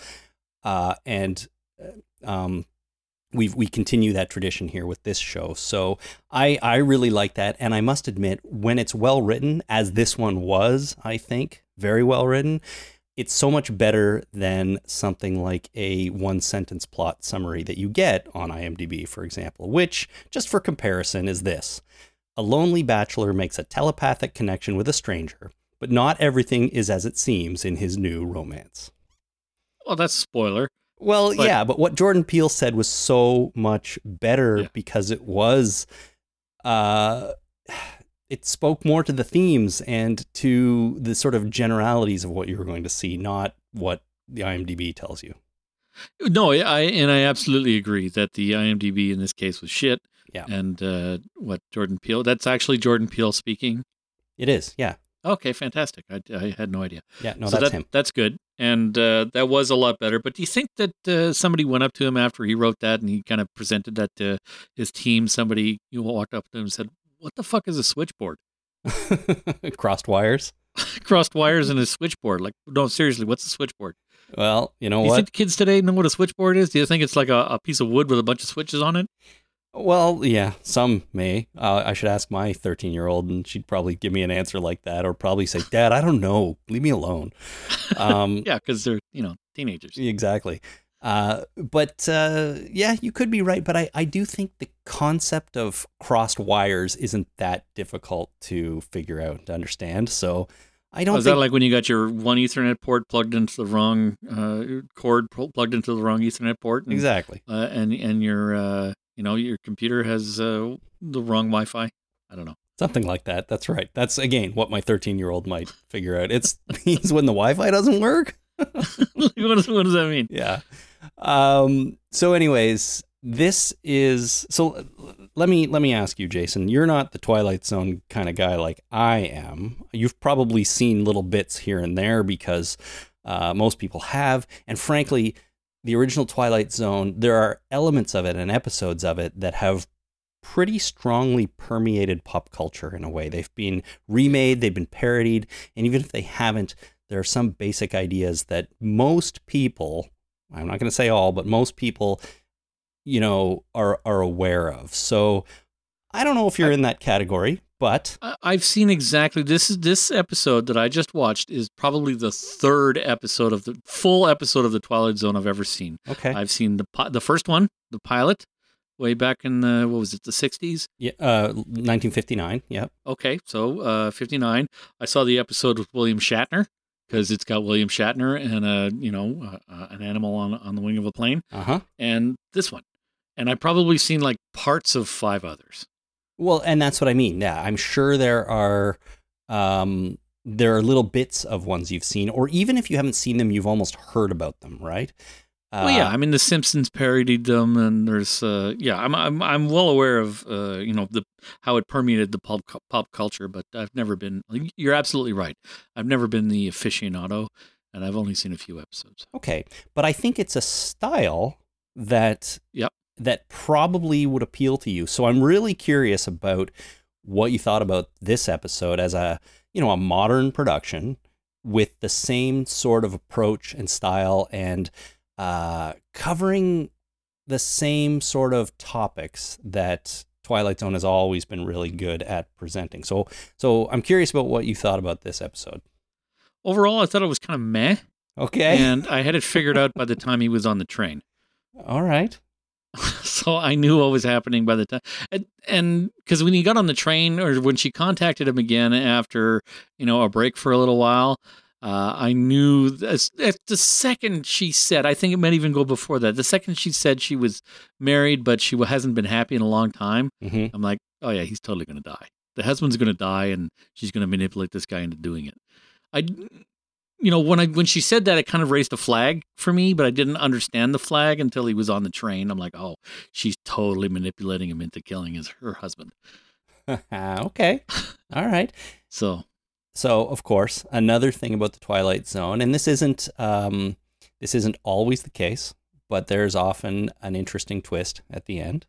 We continue that tradition here with this show. So I really like that. And I must admit, when it's well written, as this one was, I think, very well written, it's so much better than something like a one-sentence plot summary that you get on IMDb, for example, which, just for comparison, is this. A lonely bachelor makes a telepathic connection with a stranger, but not everything is as it seems in his new romance. Well, that's a spoiler. Well, but, yeah, but what Jordan Peele said was so much better because it was, it spoke more to the themes and to the sort of generalities of what you were going to see, not what the IMDb tells you. No, I absolutely agree that the IMDb in this case was shit. Yeah. And what Jordan Peele, that's actually Jordan Peele speaking. It is, yeah. Okay, fantastic. I had no idea. Yeah, no, so that's him. That's good. And that was a lot better. But do you think that somebody went up to him after he wrote that and he kind of presented that to his team? Somebody walked up to him and said, what the fuck is a switchboard? Crossed wires? Crossed wires and a switchboard. Like, no, seriously, what's a switchboard? Well, you know what? Do you think kids today know what a switchboard is? Do you think it's like a piece of wood with a bunch of switches on it? Well, yeah, some may. I should ask my 13-year-old, and she'd probably give me an answer like that, or probably say, Dad, I don't know. Leave me alone. Yeah, because they're, teenagers. Exactly. But you could be right. But I do think the concept of crossed wires isn't that difficult to figure out and to understand. So I don't think... Is that like when you got your one Ethernet port plugged into the wrong cord, plugged into the wrong Ethernet port? And, exactly. And your... your computer has the wrong Wi-Fi. I don't know. Something like that. That's right. That's, again, what my 13-year-old might figure out. It's when the Wi-Fi doesn't work. What does that mean? Yeah. So anyways, let me ask you, Jason, you're not the Twilight Zone kind of guy like I am. You've probably seen little bits here and there because most people have. And frankly, the original Twilight Zone, there are elements of it and episodes of it that have pretty strongly permeated pop culture in a way. They've been remade, they've been parodied, and even if they haven't, there are some basic ideas that most people, I'm not going to say all, but most people, you know, are aware of. So I don't know if you're in that category, but I've seen exactly this episode that I just watched is probably the third episode of the full episode of The Twilight Zone I've ever seen. Okay. I've seen the first one, the pilot, way back in the, what was it, the 60s? Yeah, 1959, yeah. Okay, so 59. I saw the episode with William Shatner, because it's got William Shatner and an animal on the wing of a plane. Uh-huh. And this one. And I've probably seen like parts of 5 others. Well, and that's what I mean. Yeah, I'm sure there are little bits of ones you've seen, or even if you haven't seen them, you've almost heard about them, right? Well, yeah. I mean, The Simpsons parodied them, and there's I'm well aware of how it permeated the pop culture, but I've never been. You're absolutely right. I've never been the aficionado, and I've only seen a few episodes. Okay, but I think it's a style that that probably would appeal to you. So I'm really curious about what you thought about this episode as a modern production with the same sort of approach and style and covering the same sort of topics that Twilight Zone has always been really good at presenting. So I'm curious about what you thought about this episode. Overall, I thought it was kind of meh. Okay. And I had it figured out by the time he was on the train. All right. So I knew what was happening by the time, and because when he got on the train, or when she contacted him again after a break for a little while, I knew that the second she said, I think it might even go before that. The second she said she was married, but she hasn't been happy in a long time. Mm-hmm. I'm like, oh yeah, he's totally going to die. The husband's going to die, and she's going to manipulate this guy into doing it. When she said that, it kind of raised a flag for me, but I didn't understand the flag until he was on the train. I'm like, oh, she's totally manipulating him into killing her husband. Okay. All right. So of course, another thing about The Twilight Zone, and this isn't always the case, but there's often an interesting twist at the end,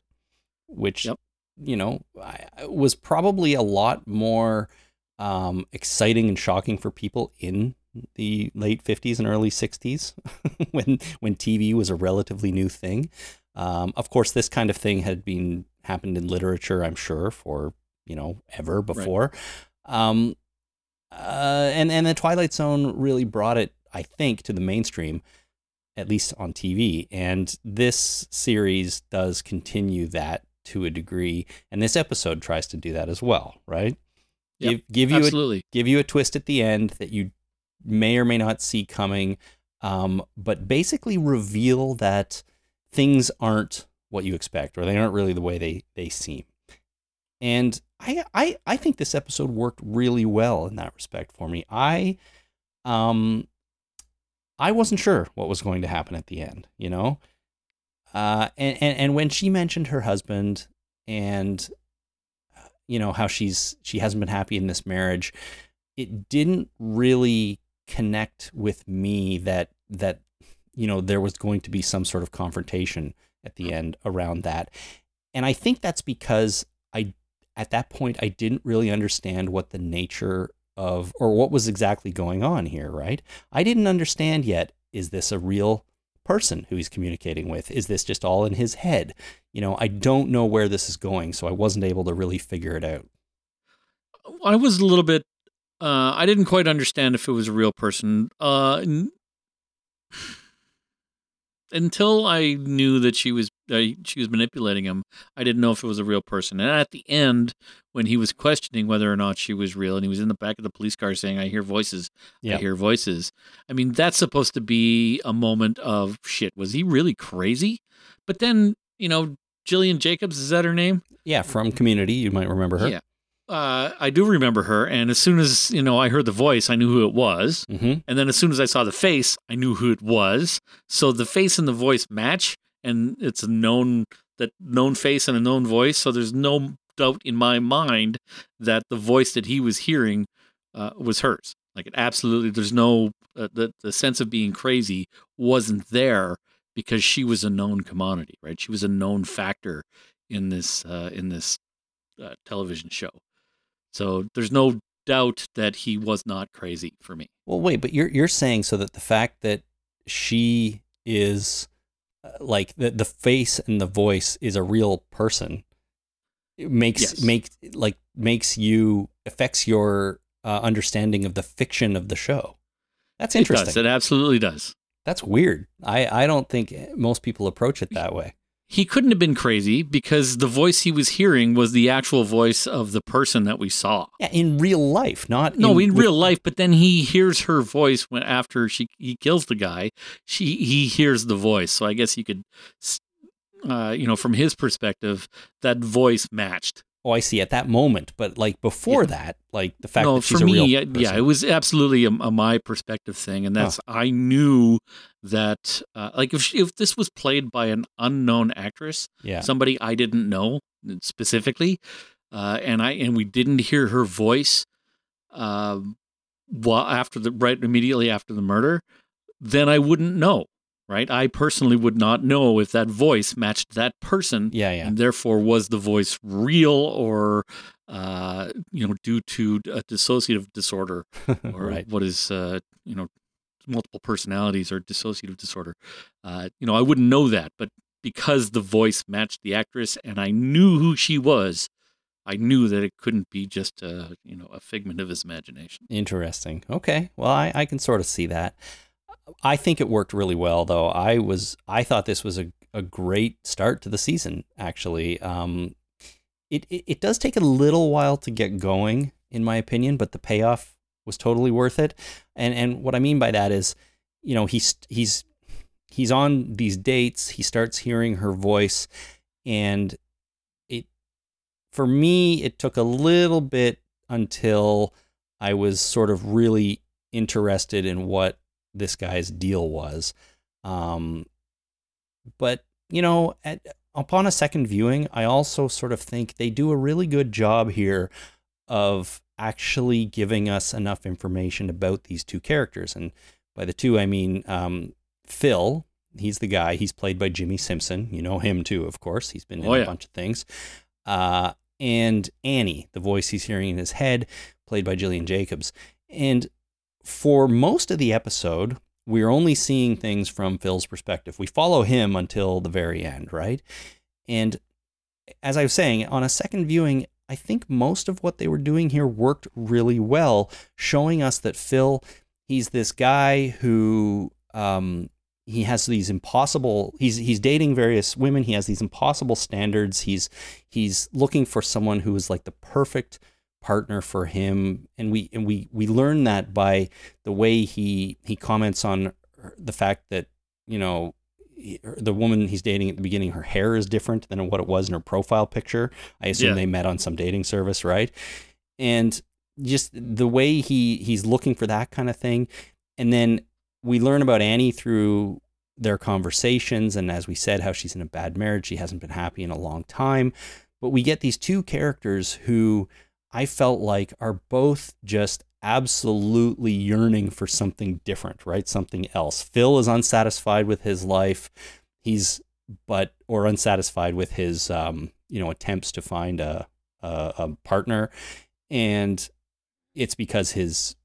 which was probably a lot more exciting and shocking for people in the late 50s and early 60s when TV was a relatively new thing. Of course, this kind of thing had been happened in literature, I'm sure, for, ever before. Right. And The Twilight Zone really brought it, I think, to the mainstream, at least on TV. And this series does continue that to a degree. And this episode tries to do that as well, right? Yep, give you a twist at the end that you may or may not see coming, but basically reveal that things aren't what you expect, or they aren't really the way they seem. And I think this episode worked really well in that respect for me. I wasn't sure what was going to happen at the end, and when she mentioned her husband and, how she hasn't been happy in this marriage, it didn't really connect with me that there was going to be some sort of confrontation at the end around that. And I think that's because at that point, I didn't really understand what the nature of, or what was exactly going on here, right? I didn't understand yet, is this a real person who he's communicating with? Is this just all in his head? I don't know where this is going, so I wasn't able to really figure it out. I was a little bit, I didn't quite understand if it was a real person until I knew that she was manipulating him. I didn't know if it was a real person. And at the end, when he was questioning whether or not she was real, and he was in the back of the police car saying, "I hear voices, I hear voices." I mean, that's supposed to be a moment of shit. Was he really crazy? But then, Gillian Jacobs, is that her name? Yeah, from Community. You might remember her. Yeah. I do remember her, and as soon as, I heard the voice, I knew who it was. Mm-hmm. And then as soon as I saw the face, I knew who it was. So the face and the voice match, and it's a known face and a known voice. So there's no doubt in my mind that the voice that he was hearing was hers. Like, it absolutely, there's no, the sense of being crazy wasn't there, because she was a known commodity, right? She was a known factor in this television show. So there's no doubt that he was not crazy for me. Well, wait, but you're saying so that the fact that she is like the face and the voice is a real person affects your understanding of the fiction of the show. That's interesting. It does. It absolutely does. That's weird. I don't think most people approach it that way. He couldn't have been crazy because the voice he was hearing was the actual voice of the person that we saw. Yeah, in real life, in real life. But then he hears her voice when after he kills the guy. He hears the voice, so I guess you could, from his perspective, that voice matched. Oh, I see. At that moment, but like before that, like the fact that she's a real person. Yeah, it was absolutely a my perspective thing, and that's I knew that if this was played by an unknown actress, somebody I didn't know specifically, and we didn't hear her voice, immediately after the murder, then I wouldn't know. Right, I personally would not know if that voice matched that person, and therefore was the voice real or, due to a dissociative disorder, or what is, multiple personalities or dissociative disorder. I wouldn't know that, but because the voice matched the actress and I knew who she was, I knew that it couldn't be just a figment of his imagination. Interesting. Okay, well, I can sort of see that. I think it worked really well, though. I thought this was a great start to the season, actually. It does take a little while to get going, in my opinion, but the payoff was totally worth it. And what I mean by that is, he's on these dates. He starts hearing her voice, and for me, it took a little bit until I was sort of really interested in what this guy's deal was. Upon a second viewing, I also sort of think they do a really good job here of actually giving us enough information about these two characters. And by the two, I mean, Phil, he's the guy, he's played by Jimmy Simpson. You know him too, of course. He's been in a bunch of things. And Annie, the voice he's hearing in his head, played by Gillian Jacobs. And for most of the episode, we're only seeing things from Phil's perspective. We follow him until the very end, right? And as I was saying, on a second viewing, I think most of what they were doing here worked really well, showing us that Phil, he's this guy who he has these impossible, he's dating various women, he has these impossible standards, he's looking for someone who is like the perfect partner for him, and we learn that by the way he comments on the fact that the woman he's dating at the beginning, her hair is different than what it was in her profile picture. I assume they met on some dating service, right? And just the way he's looking for that kind of thing. And then we learn about Annie through their conversations, and as we said, how she's in a bad marriage, she hasn't been happy in a long time. But we get these two characters who I felt like are both just absolutely yearning for something different, right? Something else. Phil is unsatisfied with his life. He's unsatisfied with his, attempts to find a partner. And it's because he's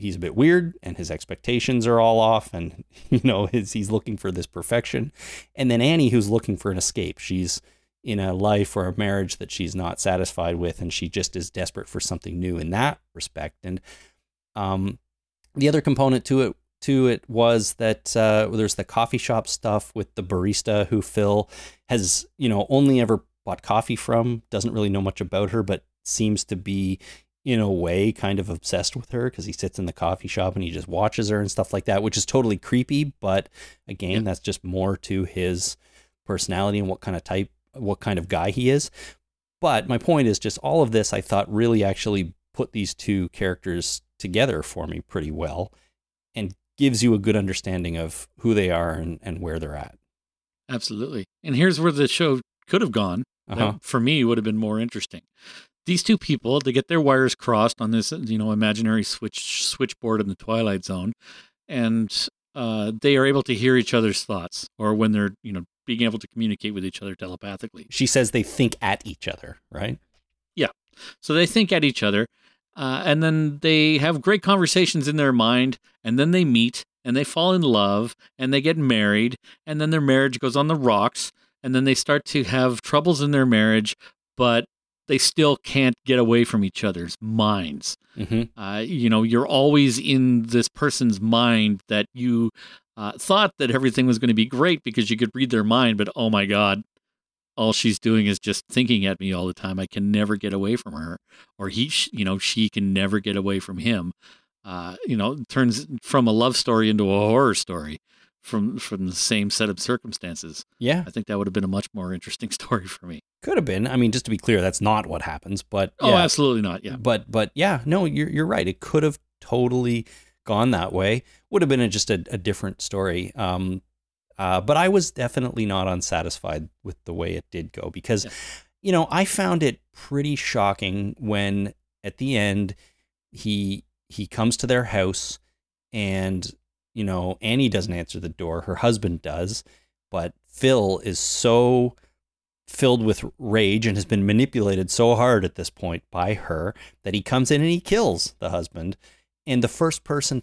a bit weird and his expectations are all off, and, he's looking for this perfection. And then Annie, who's looking for an escape. She's in a life or a marriage that she's not satisfied with, and she just is desperate for something new in that respect. And the other component to it was that there's the coffee shop stuff with the barista who Phil has only ever bought coffee from, doesn't really know much about her, but seems to be in a way kind of obsessed with her, because he sits in the coffee shop and he just watches her and stuff like that, which is totally creepy. But again, that's just more to his personality and what kind of guy he is. But my point is just all of this, I thought, really actually put these two characters together for me pretty well and gives you a good understanding of who they are and where they're at. Absolutely. And here's where the show could have gone. That, for me, would have been more interesting. These two people, they get their wires crossed on this, imaginary switchboard in the Twilight Zone, and they are able to hear each other's thoughts, or when they're, being able to communicate with each other telepathically. She says they think at each other, right? Yeah. So they think at each other, and then they have great conversations in their mind, and then they meet, and they fall in love, and they get married, and then their marriage goes on the rocks, and then they start to have troubles in their marriage, but they still can't get away from each other's minds. Mm-hmm. You know, you're always in this person's mind that you thought that everything was going to be great because you could read their mind, but oh my God, all she's doing is just thinking at me all the time. I can never get away from her, or she can never get away from him. It turns from a love story into a horror story from the same set of circumstances. Yeah. I think that would have been a much more interesting story for me. Could have been. I mean, just to be clear, that's not what happens, but yeah. Oh, absolutely not. Yeah. But yeah, no, you're right. It could have totally gone that way. Would have been just a different story. But I was definitely not unsatisfied with the way it did go because, I found it pretty shocking when at the end he comes to their house and, Annie doesn't answer the door. Her husband does, but Phil is so filled with rage and has been manipulated so hard at this point by her that he comes in and he kills the husband. And the first person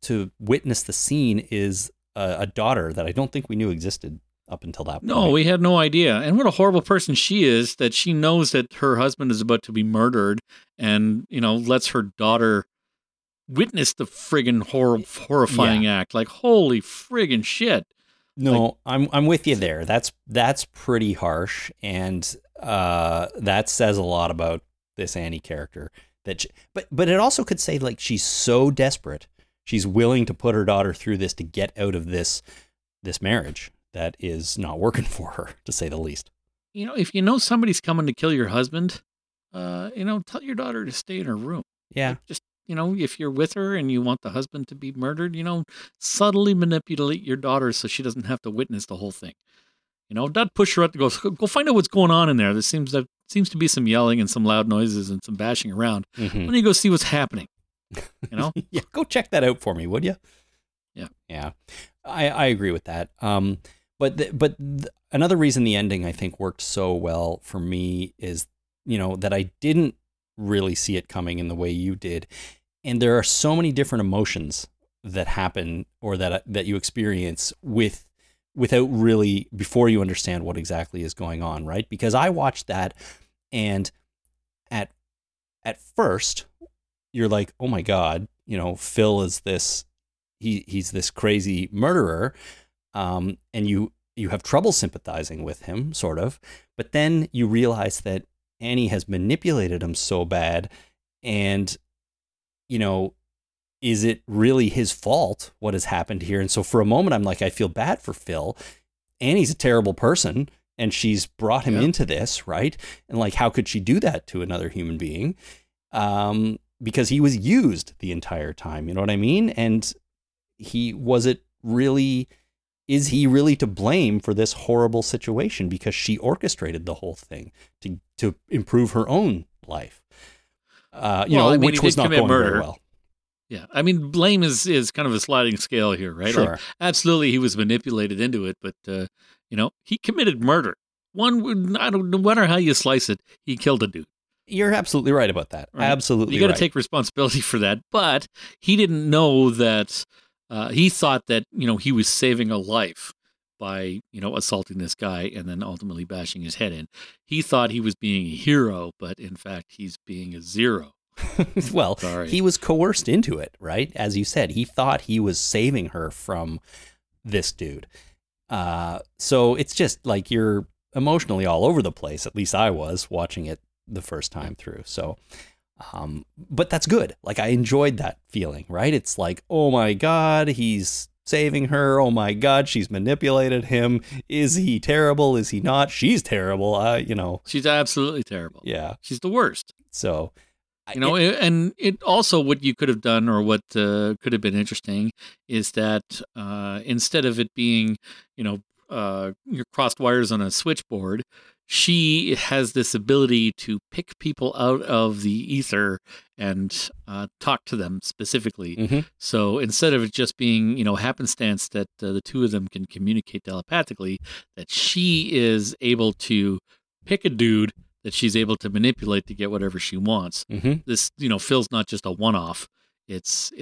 to witness the scene is a daughter that I don't think we knew existed up until that point. No, we had no idea. And what a horrible person she is that she knows that her husband is about to be murdered and, lets her daughter witness the friggin' horrifying act. Like, holy friggin' shit. No, like, I'm with you there. That's pretty harsh. And that says a lot about this Annie character. But it also could say, like, she's so desperate. She's willing to put her daughter through this to get out of this marriage that is not working for her, to say the least. If somebody's coming to kill your husband, tell your daughter to stay in her room. Yeah. Like, just, if you're with her and you want the husband to be murdered, subtly manipulate your daughter so she doesn't have to witness the whole thing. Not push her up to go find out what's going on in there. There seems to be some yelling and some loud noises and some bashing around. Mm-hmm. Why don't you go see what's happening? Yeah, go check that out for me, would you? Yeah. I agree with that. But another reason the ending I think worked so well for me is, that I didn't really see it coming in the way you did. And there are so many different emotions that happen or that you experience without really, before you understand what exactly is going on, right? Because I watched that and at first you're like, oh my God, Phil is this, he's this crazy murderer. And you have trouble sympathizing with him, sort of. But then you realize that Annie has manipulated him so bad and, is it really his fault what has happened here? And so for a moment, I'm like, I feel bad for Phil. Annie's a terrible person and she's brought him into this, right? And like, how could she do that to another human being? Because he was used the entire time, you know what I mean? And is he really to blame for this horrible situation because she orchestrated the whole thing to improve her own life? Which was not going very well. Yeah. I mean, blame is kind of a sliding scale here, right? Sure. Like, absolutely. He was manipulated into it, but he committed murder. I don't know, no matter how you slice it, he killed a dude. You're absolutely right about that. Right. Absolutely. You got to take responsibility for that. But he didn't know that he thought that, he was saving a life by, assaulting this guy and then ultimately bashing his head in. He thought he was being a hero, but in fact, he's being a zero. Well, sorry. He was coerced into it, right? As you said, he thought he was saving her from this dude. So it's just like you're emotionally all over the place. At least I was watching it the first time through. So, but that's good. Like I enjoyed that feeling, right? It's like, oh my God, he's saving her. Oh my God, she's manipulated him. Is he terrible? Is he not? She's terrible. She's absolutely terrible. Yeah. She's the worst. So, it also what you could have done or what could have been interesting is that instead of it being, your crossed wires on a switchboard, she has this ability to pick people out of the ether and talk to them specifically. Mm-hmm. So instead of it just being, happenstance that the two of them can communicate telepathically, that she is able to pick a dude that she's able to manipulate to get whatever she wants. Mm-hmm. This, Phil's not just a one-off. It's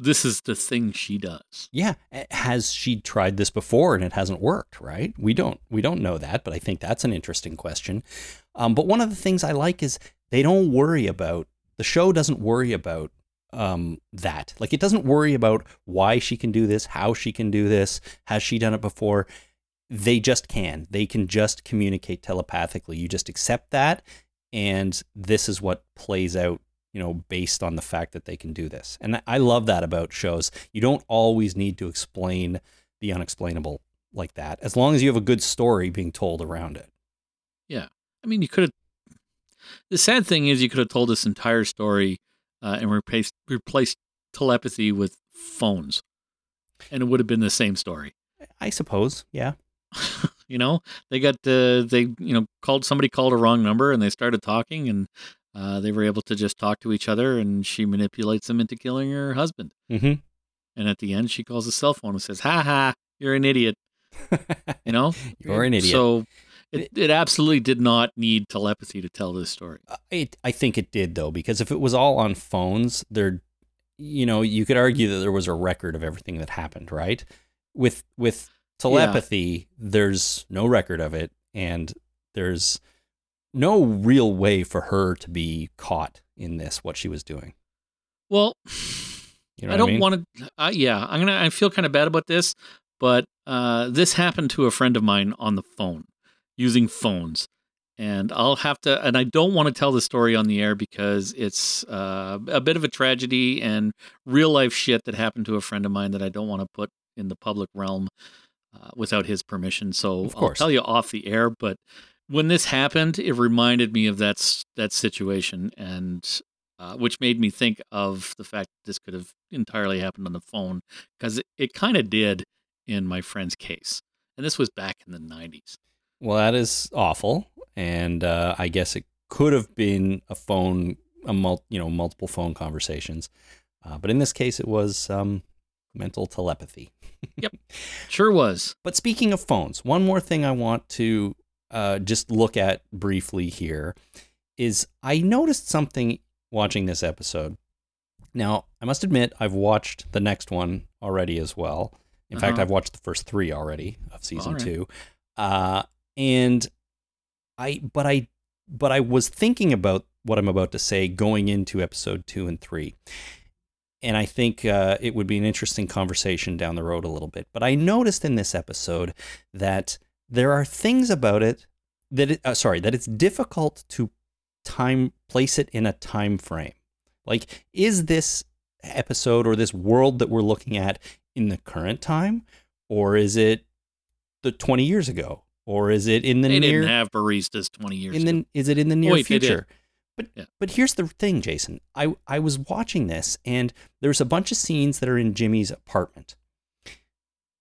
this is the thing she does. Yeah. Has she tried this before and it hasn't worked, right? We don't know that, but I think that's an interesting question. But one of the things I like is they don't worry about, the show doesn't worry about that. Like, it doesn't worry about why she can do this, how she can do this, has she done it before? They just can. They can just communicate telepathically. You just accept that, and this is what plays out, based on the fact that they can do this. And I love that about shows. You don't always need to explain the unexplainable like that, as long as you have a good story being told around it. Yeah. I mean, the sad thing is you could have told this entire story and replaced telepathy with phones, and it would have been the same story. I suppose, yeah. They got somebody called a wrong number and they started talking, and they were able to just talk to each other, and she manipulates them into killing her husband. Mm-hmm. And at the end, she calls a cell phone and says, "Ha ha, you're an idiot." You're an idiot. So it absolutely did not need telepathy to tell this story. I think it did, though, because if it was all on phones, you could argue that there was a record of everything that happened, right? With telepathy, there's no record of it, and there's no real way for her to be caught in this, what she was doing. Well, I feel kind of bad about this, but this happened to a friend of mine on the phone, using phones. And I don't want to tell the story on the air because it's a bit of a tragedy and real life shit that happened to a friend of mine that I don't want to put in the public realm without his permission. So I'll tell you off the air, but when this happened, it reminded me of that situation, and which made me think of the fact that this could have entirely happened on the phone, because it kind of did in my friend's case. And this was back in the 90s. Well, that is awful. And I guess it could have been multiple phone conversations. But in this case, it was mental telepathy. Yep, sure was. But speaking of phones, one more thing I want to just look at briefly here is I noticed something watching this episode. Now, I must admit, I've watched the next one already as well. In fact, I've watched the first three already of season two. But I was thinking about what I'm about to say going into episode 2 and 3. And I think it would be an interesting conversation down the road a little bit. But I noticed in this episode that there are things about it that it's difficult to place it in a time frame. Like, is this episode or this world that we're looking at in the current time, or is it the 20 years ago, or is it in the near? They didn't have baristas 20 years ago. Is it in the near future? But here's the thing, Jason. I was watching this, and there's a bunch of scenes that are in Jimmy's apartment.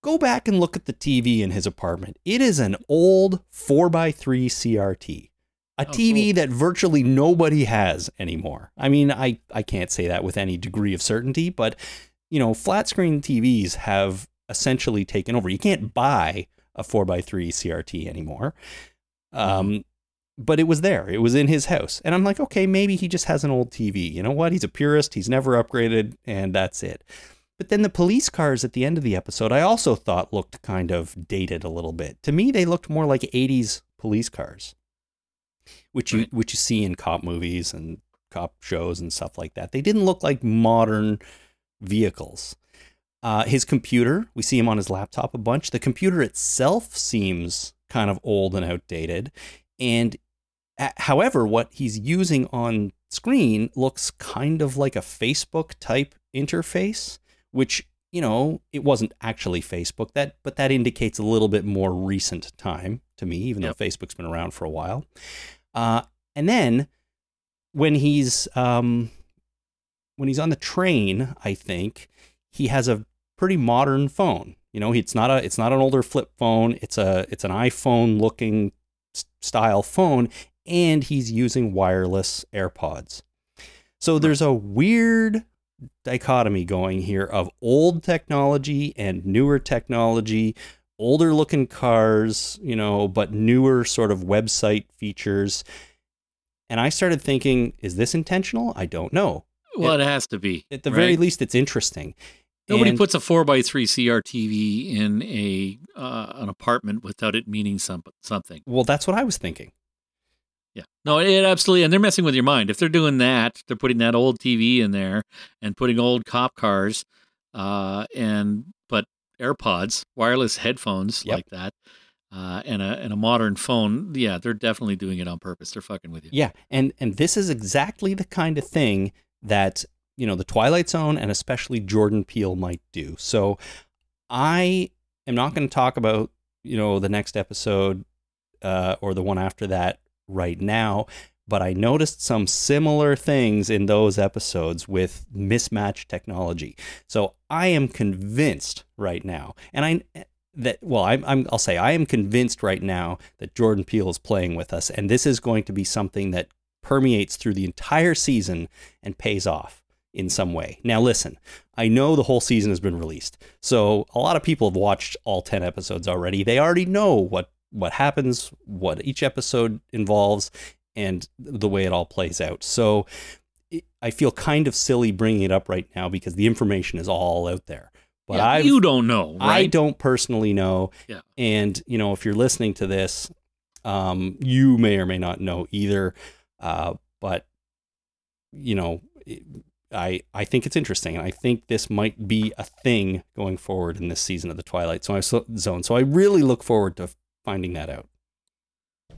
Go back and look at the TV in his apartment. It is an old 4x3 CRT, a TV that virtually nobody has anymore. I mean, I can't say that with any degree of certainty, but, flat screen TVs have essentially taken over. You can't buy a 4x3 CRT anymore. But it was there. It was in his house. And I'm like, okay, maybe he just has an old TV. You know what? He's a purist. He's never upgraded, and that's it. But then the police cars at the end of the episode, I also thought looked kind of dated a little bit. To me, they looked more like 80s police cars, which you see in cop movies and cop shows and stuff like that. They didn't look like modern vehicles. His computer, we see him on his laptop a bunch. The computer itself seems kind of old and outdated. And however, what he's using on screen looks kind of like a Facebook type interface, which, it wasn't actually Facebook, but that indicates a little bit more recent time to me, even though Facebook's been around for a while. And then when he's on the train, I think he has a pretty modern phone. It's not an older flip phone. It's an iPhone looking style phone, and he's using wireless AirPods. So there's a weird dichotomy going here of old technology and newer technology, older looking cars, you know, but newer sort of website features. And I started thinking, is this intentional? I don't know. Well, it has to be. At the very least, it's interesting. Nobody puts a 4x3 CR TV in an apartment without it meaning something. Well, that's what I was thinking. Yeah. No, it absolutely, and they're messing with your mind. If they're doing that, they're putting that old TV in there and putting old cop cars but AirPods, wireless headphones like that, and a modern phone. Yeah, they're definitely doing it on purpose. They're fucking with you. Yeah, and this is exactly the kind of thing that, you know, The Twilight Zone and especially Jordan Peele might do. So I am not going to talk about, you know, the next episode or the one after that right now, but I noticed some similar things in those episodes with mismatched technology. So I am convinced right now, I am convinced right now that Jordan Peele is playing with us, and this is going to be something that permeates through the entire season and pays off in some way. Now listen, I know the whole season has been released, so a lot of people have watched all 10 episodes already. They already know what happens, what each episode involves, and the way it all plays out. So I feel kind of silly bringing it up right now because the information is all out there. But yeah, you don't know, right? I don't personally know. Yeah. And, you know, if you're listening to this, you may or may not know either. But, you know, I think it's interesting, and I think this might be a thing going forward in this season of The Twilight Zone. So I really look forward to finding that out.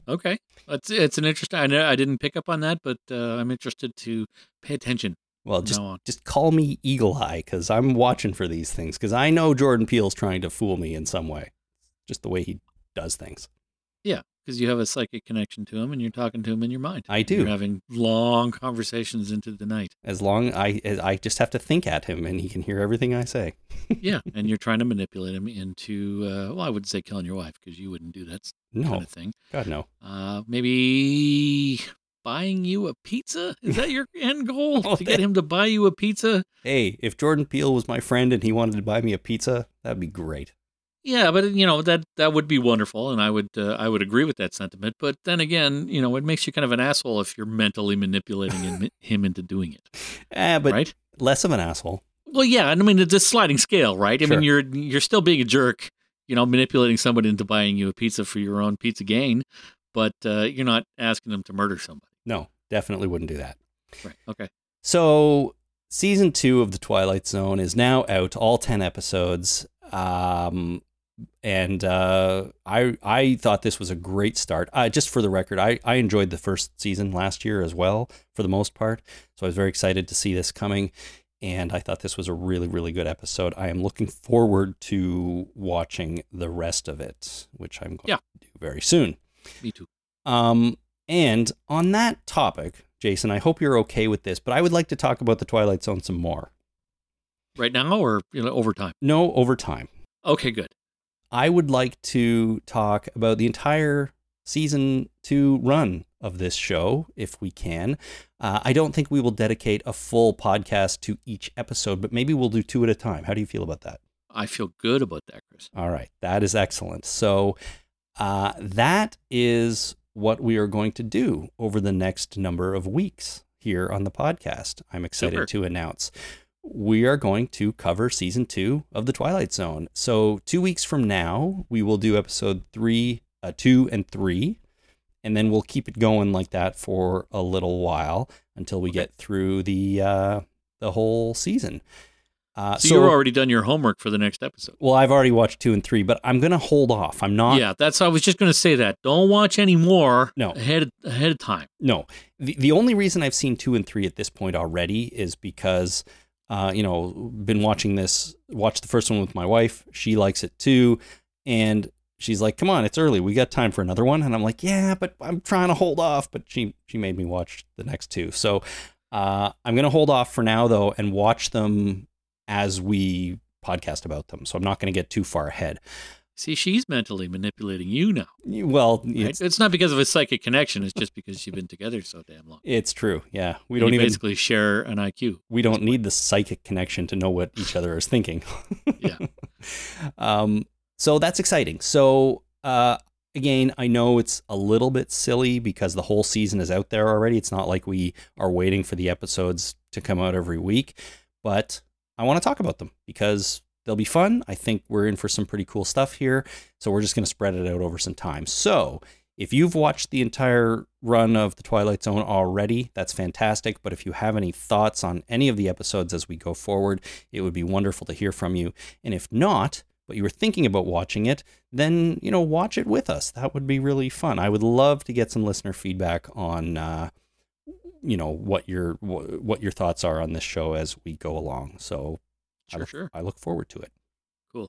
Okay, it's an interesting. I know I didn't pick up on that, but I'm interested to pay attention. Well, just call me Eagle Eye, because I'm watching for these things, because I know Jordan Peele's trying to fool me in some way, just the way he does things. Yeah, because you have a psychic connection to him, and you're talking to him in your mind. I do. You're having long conversations into the night. I just have to think at him, and he can hear everything I say. Yeah, and you're trying to manipulate him into, I wouldn't say killing your wife, because you wouldn't do that kind of thing. God, no. Maybe buying you a pizza? Is that your end goal? To get him to buy you a pizza? Hey, if Jordan Peele was my friend and he wanted to buy me a pizza, that'd be great. Yeah, but you know, that would be wonderful, and I would agree with that sentiment. But then again, you know, it makes you kind of an asshole if you're mentally manipulating him into doing it. But right? Less of an asshole. Well, yeah, I mean, it's a sliding scale, right? Sure. I mean, you're still being a jerk, you know, manipulating somebody into buying you a pizza for your own pizza gain, but you're not asking them to murder somebody. No, definitely wouldn't do that. Right. Okay. So season 2 of The Twilight Zone is now out, all 10 episodes. I thought this was a great start. Just for the record, I enjoyed the first season last year as well, for the most part. So I was very excited to see this coming, and I thought this was a really, really good episode. I am looking forward to watching the rest of it, which I'm going to do very soon. Me too. And on that topic, Jason, I hope you're okay with this, but I would like to talk about The Twilight Zone some more. Right now, or over time? No, over time. Okay, good. I would like to talk about the entire season 2 run of this show, if we can. I don't think we will dedicate a full podcast to each episode, but maybe we'll do 2 at a time. How do you feel about that? I feel good about that, Chris. All right. That is excellent. So that is what we are going to do over the next number of weeks here on the podcast. I'm excited to announce. We are going to cover season 2 of The Twilight Zone. So 2 weeks from now, we will do episode 2 and 3, and then we'll keep it going like that for a little while until we get through the whole season. So you're already done your homework for the next episode. Well, I've already watched 2 and 3, but I'm going to hold off. I'm not. Yeah, that's. I was just going to say that. Don't watch any more. No. Ahead of time. No. The only reason I've seen 2 and 3 at this point already is because. Been watching this, watched the first one with my wife. She likes it too. And she's like, come on, it's early. We got time for another one. And I'm like, yeah, but I'm trying to hold off. But she made me watch the next 2. So I'm going to hold off for now, though, and watch them as we podcast about them. So I'm not going to get too far ahead. See, she's mentally manipulating you now. Well, it's not because of a psychic connection. It's just because you've been together so damn long. It's true. Yeah. You basically share an IQ. We don't need the psychic connection to know what each other is thinking. Yeah. So that's exciting. So, again, I know it's a little bit silly because the whole season is out there already. It's not like we are waiting for the episodes to come out every week, but I want to talk about them because they'll be fun. I think we're in for some pretty cool stuff here. So we're just going to spread it out over some time. So if you've watched the entire run of The Twilight Zone already, that's fantastic. But if you have any thoughts on any of the episodes as we go forward, it would be wonderful to hear from you. And if not, but you were thinking about watching it, then, watch it with us. That would be really fun. I would love to get some listener feedback on, what your thoughts are on this show as we go along. So I look forward to it. Cool.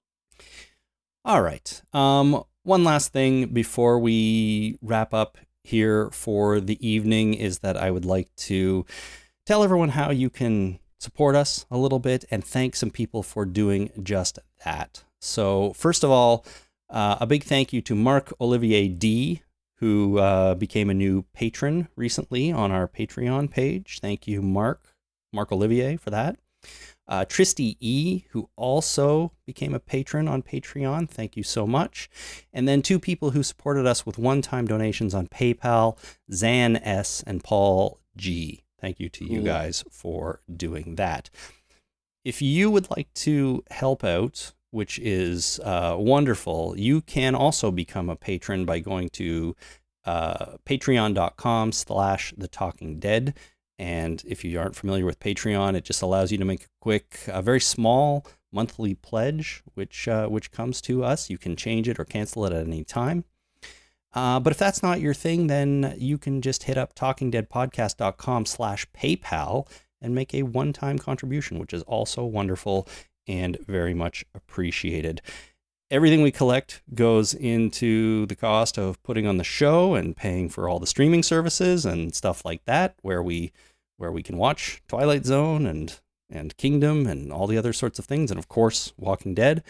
All right. One last thing before we wrap up here for the evening is that I would like to tell everyone how you can support us a little bit and thank some people for doing just that. So first of all, a big thank you to Mark Olivier D., who became a new patron recently on our Patreon page. Thank you, Mark Olivier, for that. Tristy E., who also became a patron on Patreon. Thank you so much. And then two people who supported us with one-time donations on PayPal, Zan S. and Paul G. Thank you to you guys for doing that. If you would like to help out, which is wonderful, you can also become a patron by going to patreon.com/thetalkingdead. And if you aren't familiar with Patreon, it just allows you to make a quick, very small monthly pledge, which comes to us. You can change it or cancel it at any time. But if that's not your thing, then you can just hit up talkingdeadpodcast.com/PayPal and make a one-time contribution, which is also wonderful and very much appreciated. Everything we collect goes into the cost of putting on the show and paying for all the streaming services and stuff like that, where we can watch Twilight Zone and Kingdom and all the other sorts of things. And of course, Walking Dead.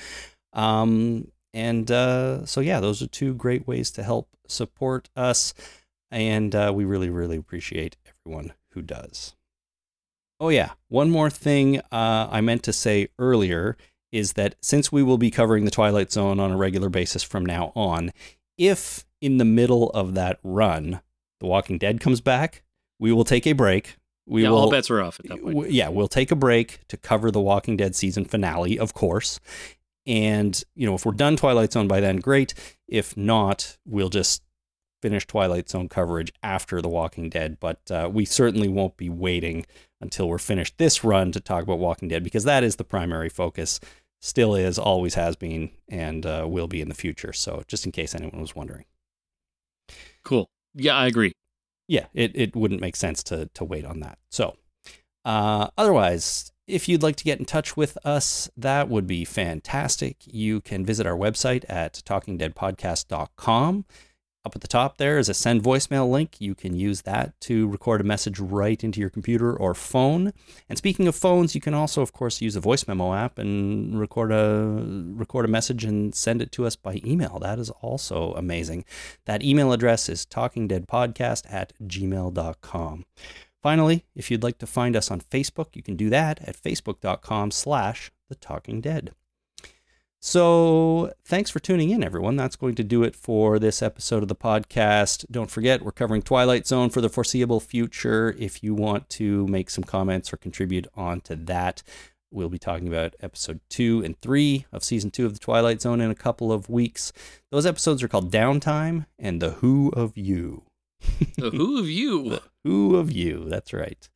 So those are two great ways to help support us. And we really, really appreciate everyone who does. Oh yeah. One more thing I meant to say earlier is that since we will be covering The Twilight Zone on a regular basis from now on, if in the middle of that run, The Walking Dead comes back, we will take a break. All bets are off at that point. We'll take a break to cover The Walking Dead season finale, of course. And, if we're done Twilight Zone by then, great. If not, we'll just finish Twilight Zone coverage after The Walking Dead. But we certainly won't be waiting until we're finished this run to talk about Walking Dead, because that is the primary focus. Still is, always has been, and will be in the future. So just in case anyone was wondering. Cool. Yeah, I agree. Yeah, it wouldn't make sense to wait on that. So otherwise, if you'd like to get in touch with us, that would be fantastic. You can visit our website at talkingdeadpodcast.com. Up at the top there is a send voicemail link. You can use that to record a message right into your computer or phone. And speaking of phones, you can also, of course, use a voice memo app and record a message and send it to us by email. That is also amazing. That email address is talkingdeadpodcast@gmail.com. Finally, if you'd like to find us on Facebook, you can do that at facebook.com/thetalkingdead. So thanks for tuning in, everyone. That's going to do it for this episode of the podcast. Don't forget, we're covering Twilight Zone for the foreseeable future. If you want to make some comments or contribute onto that, we'll be talking about episode 2 and 3 of season 2 of The Twilight Zone in a couple of weeks. Those episodes are called Downtime and The Who of You. The Who of You. The Who of You. That's right.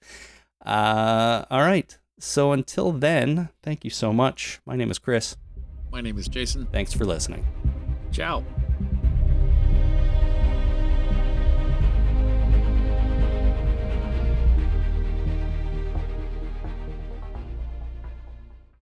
All right. So until then, thank you so much. My name is Chris. My name is Jason. Thanks for listening. Ciao.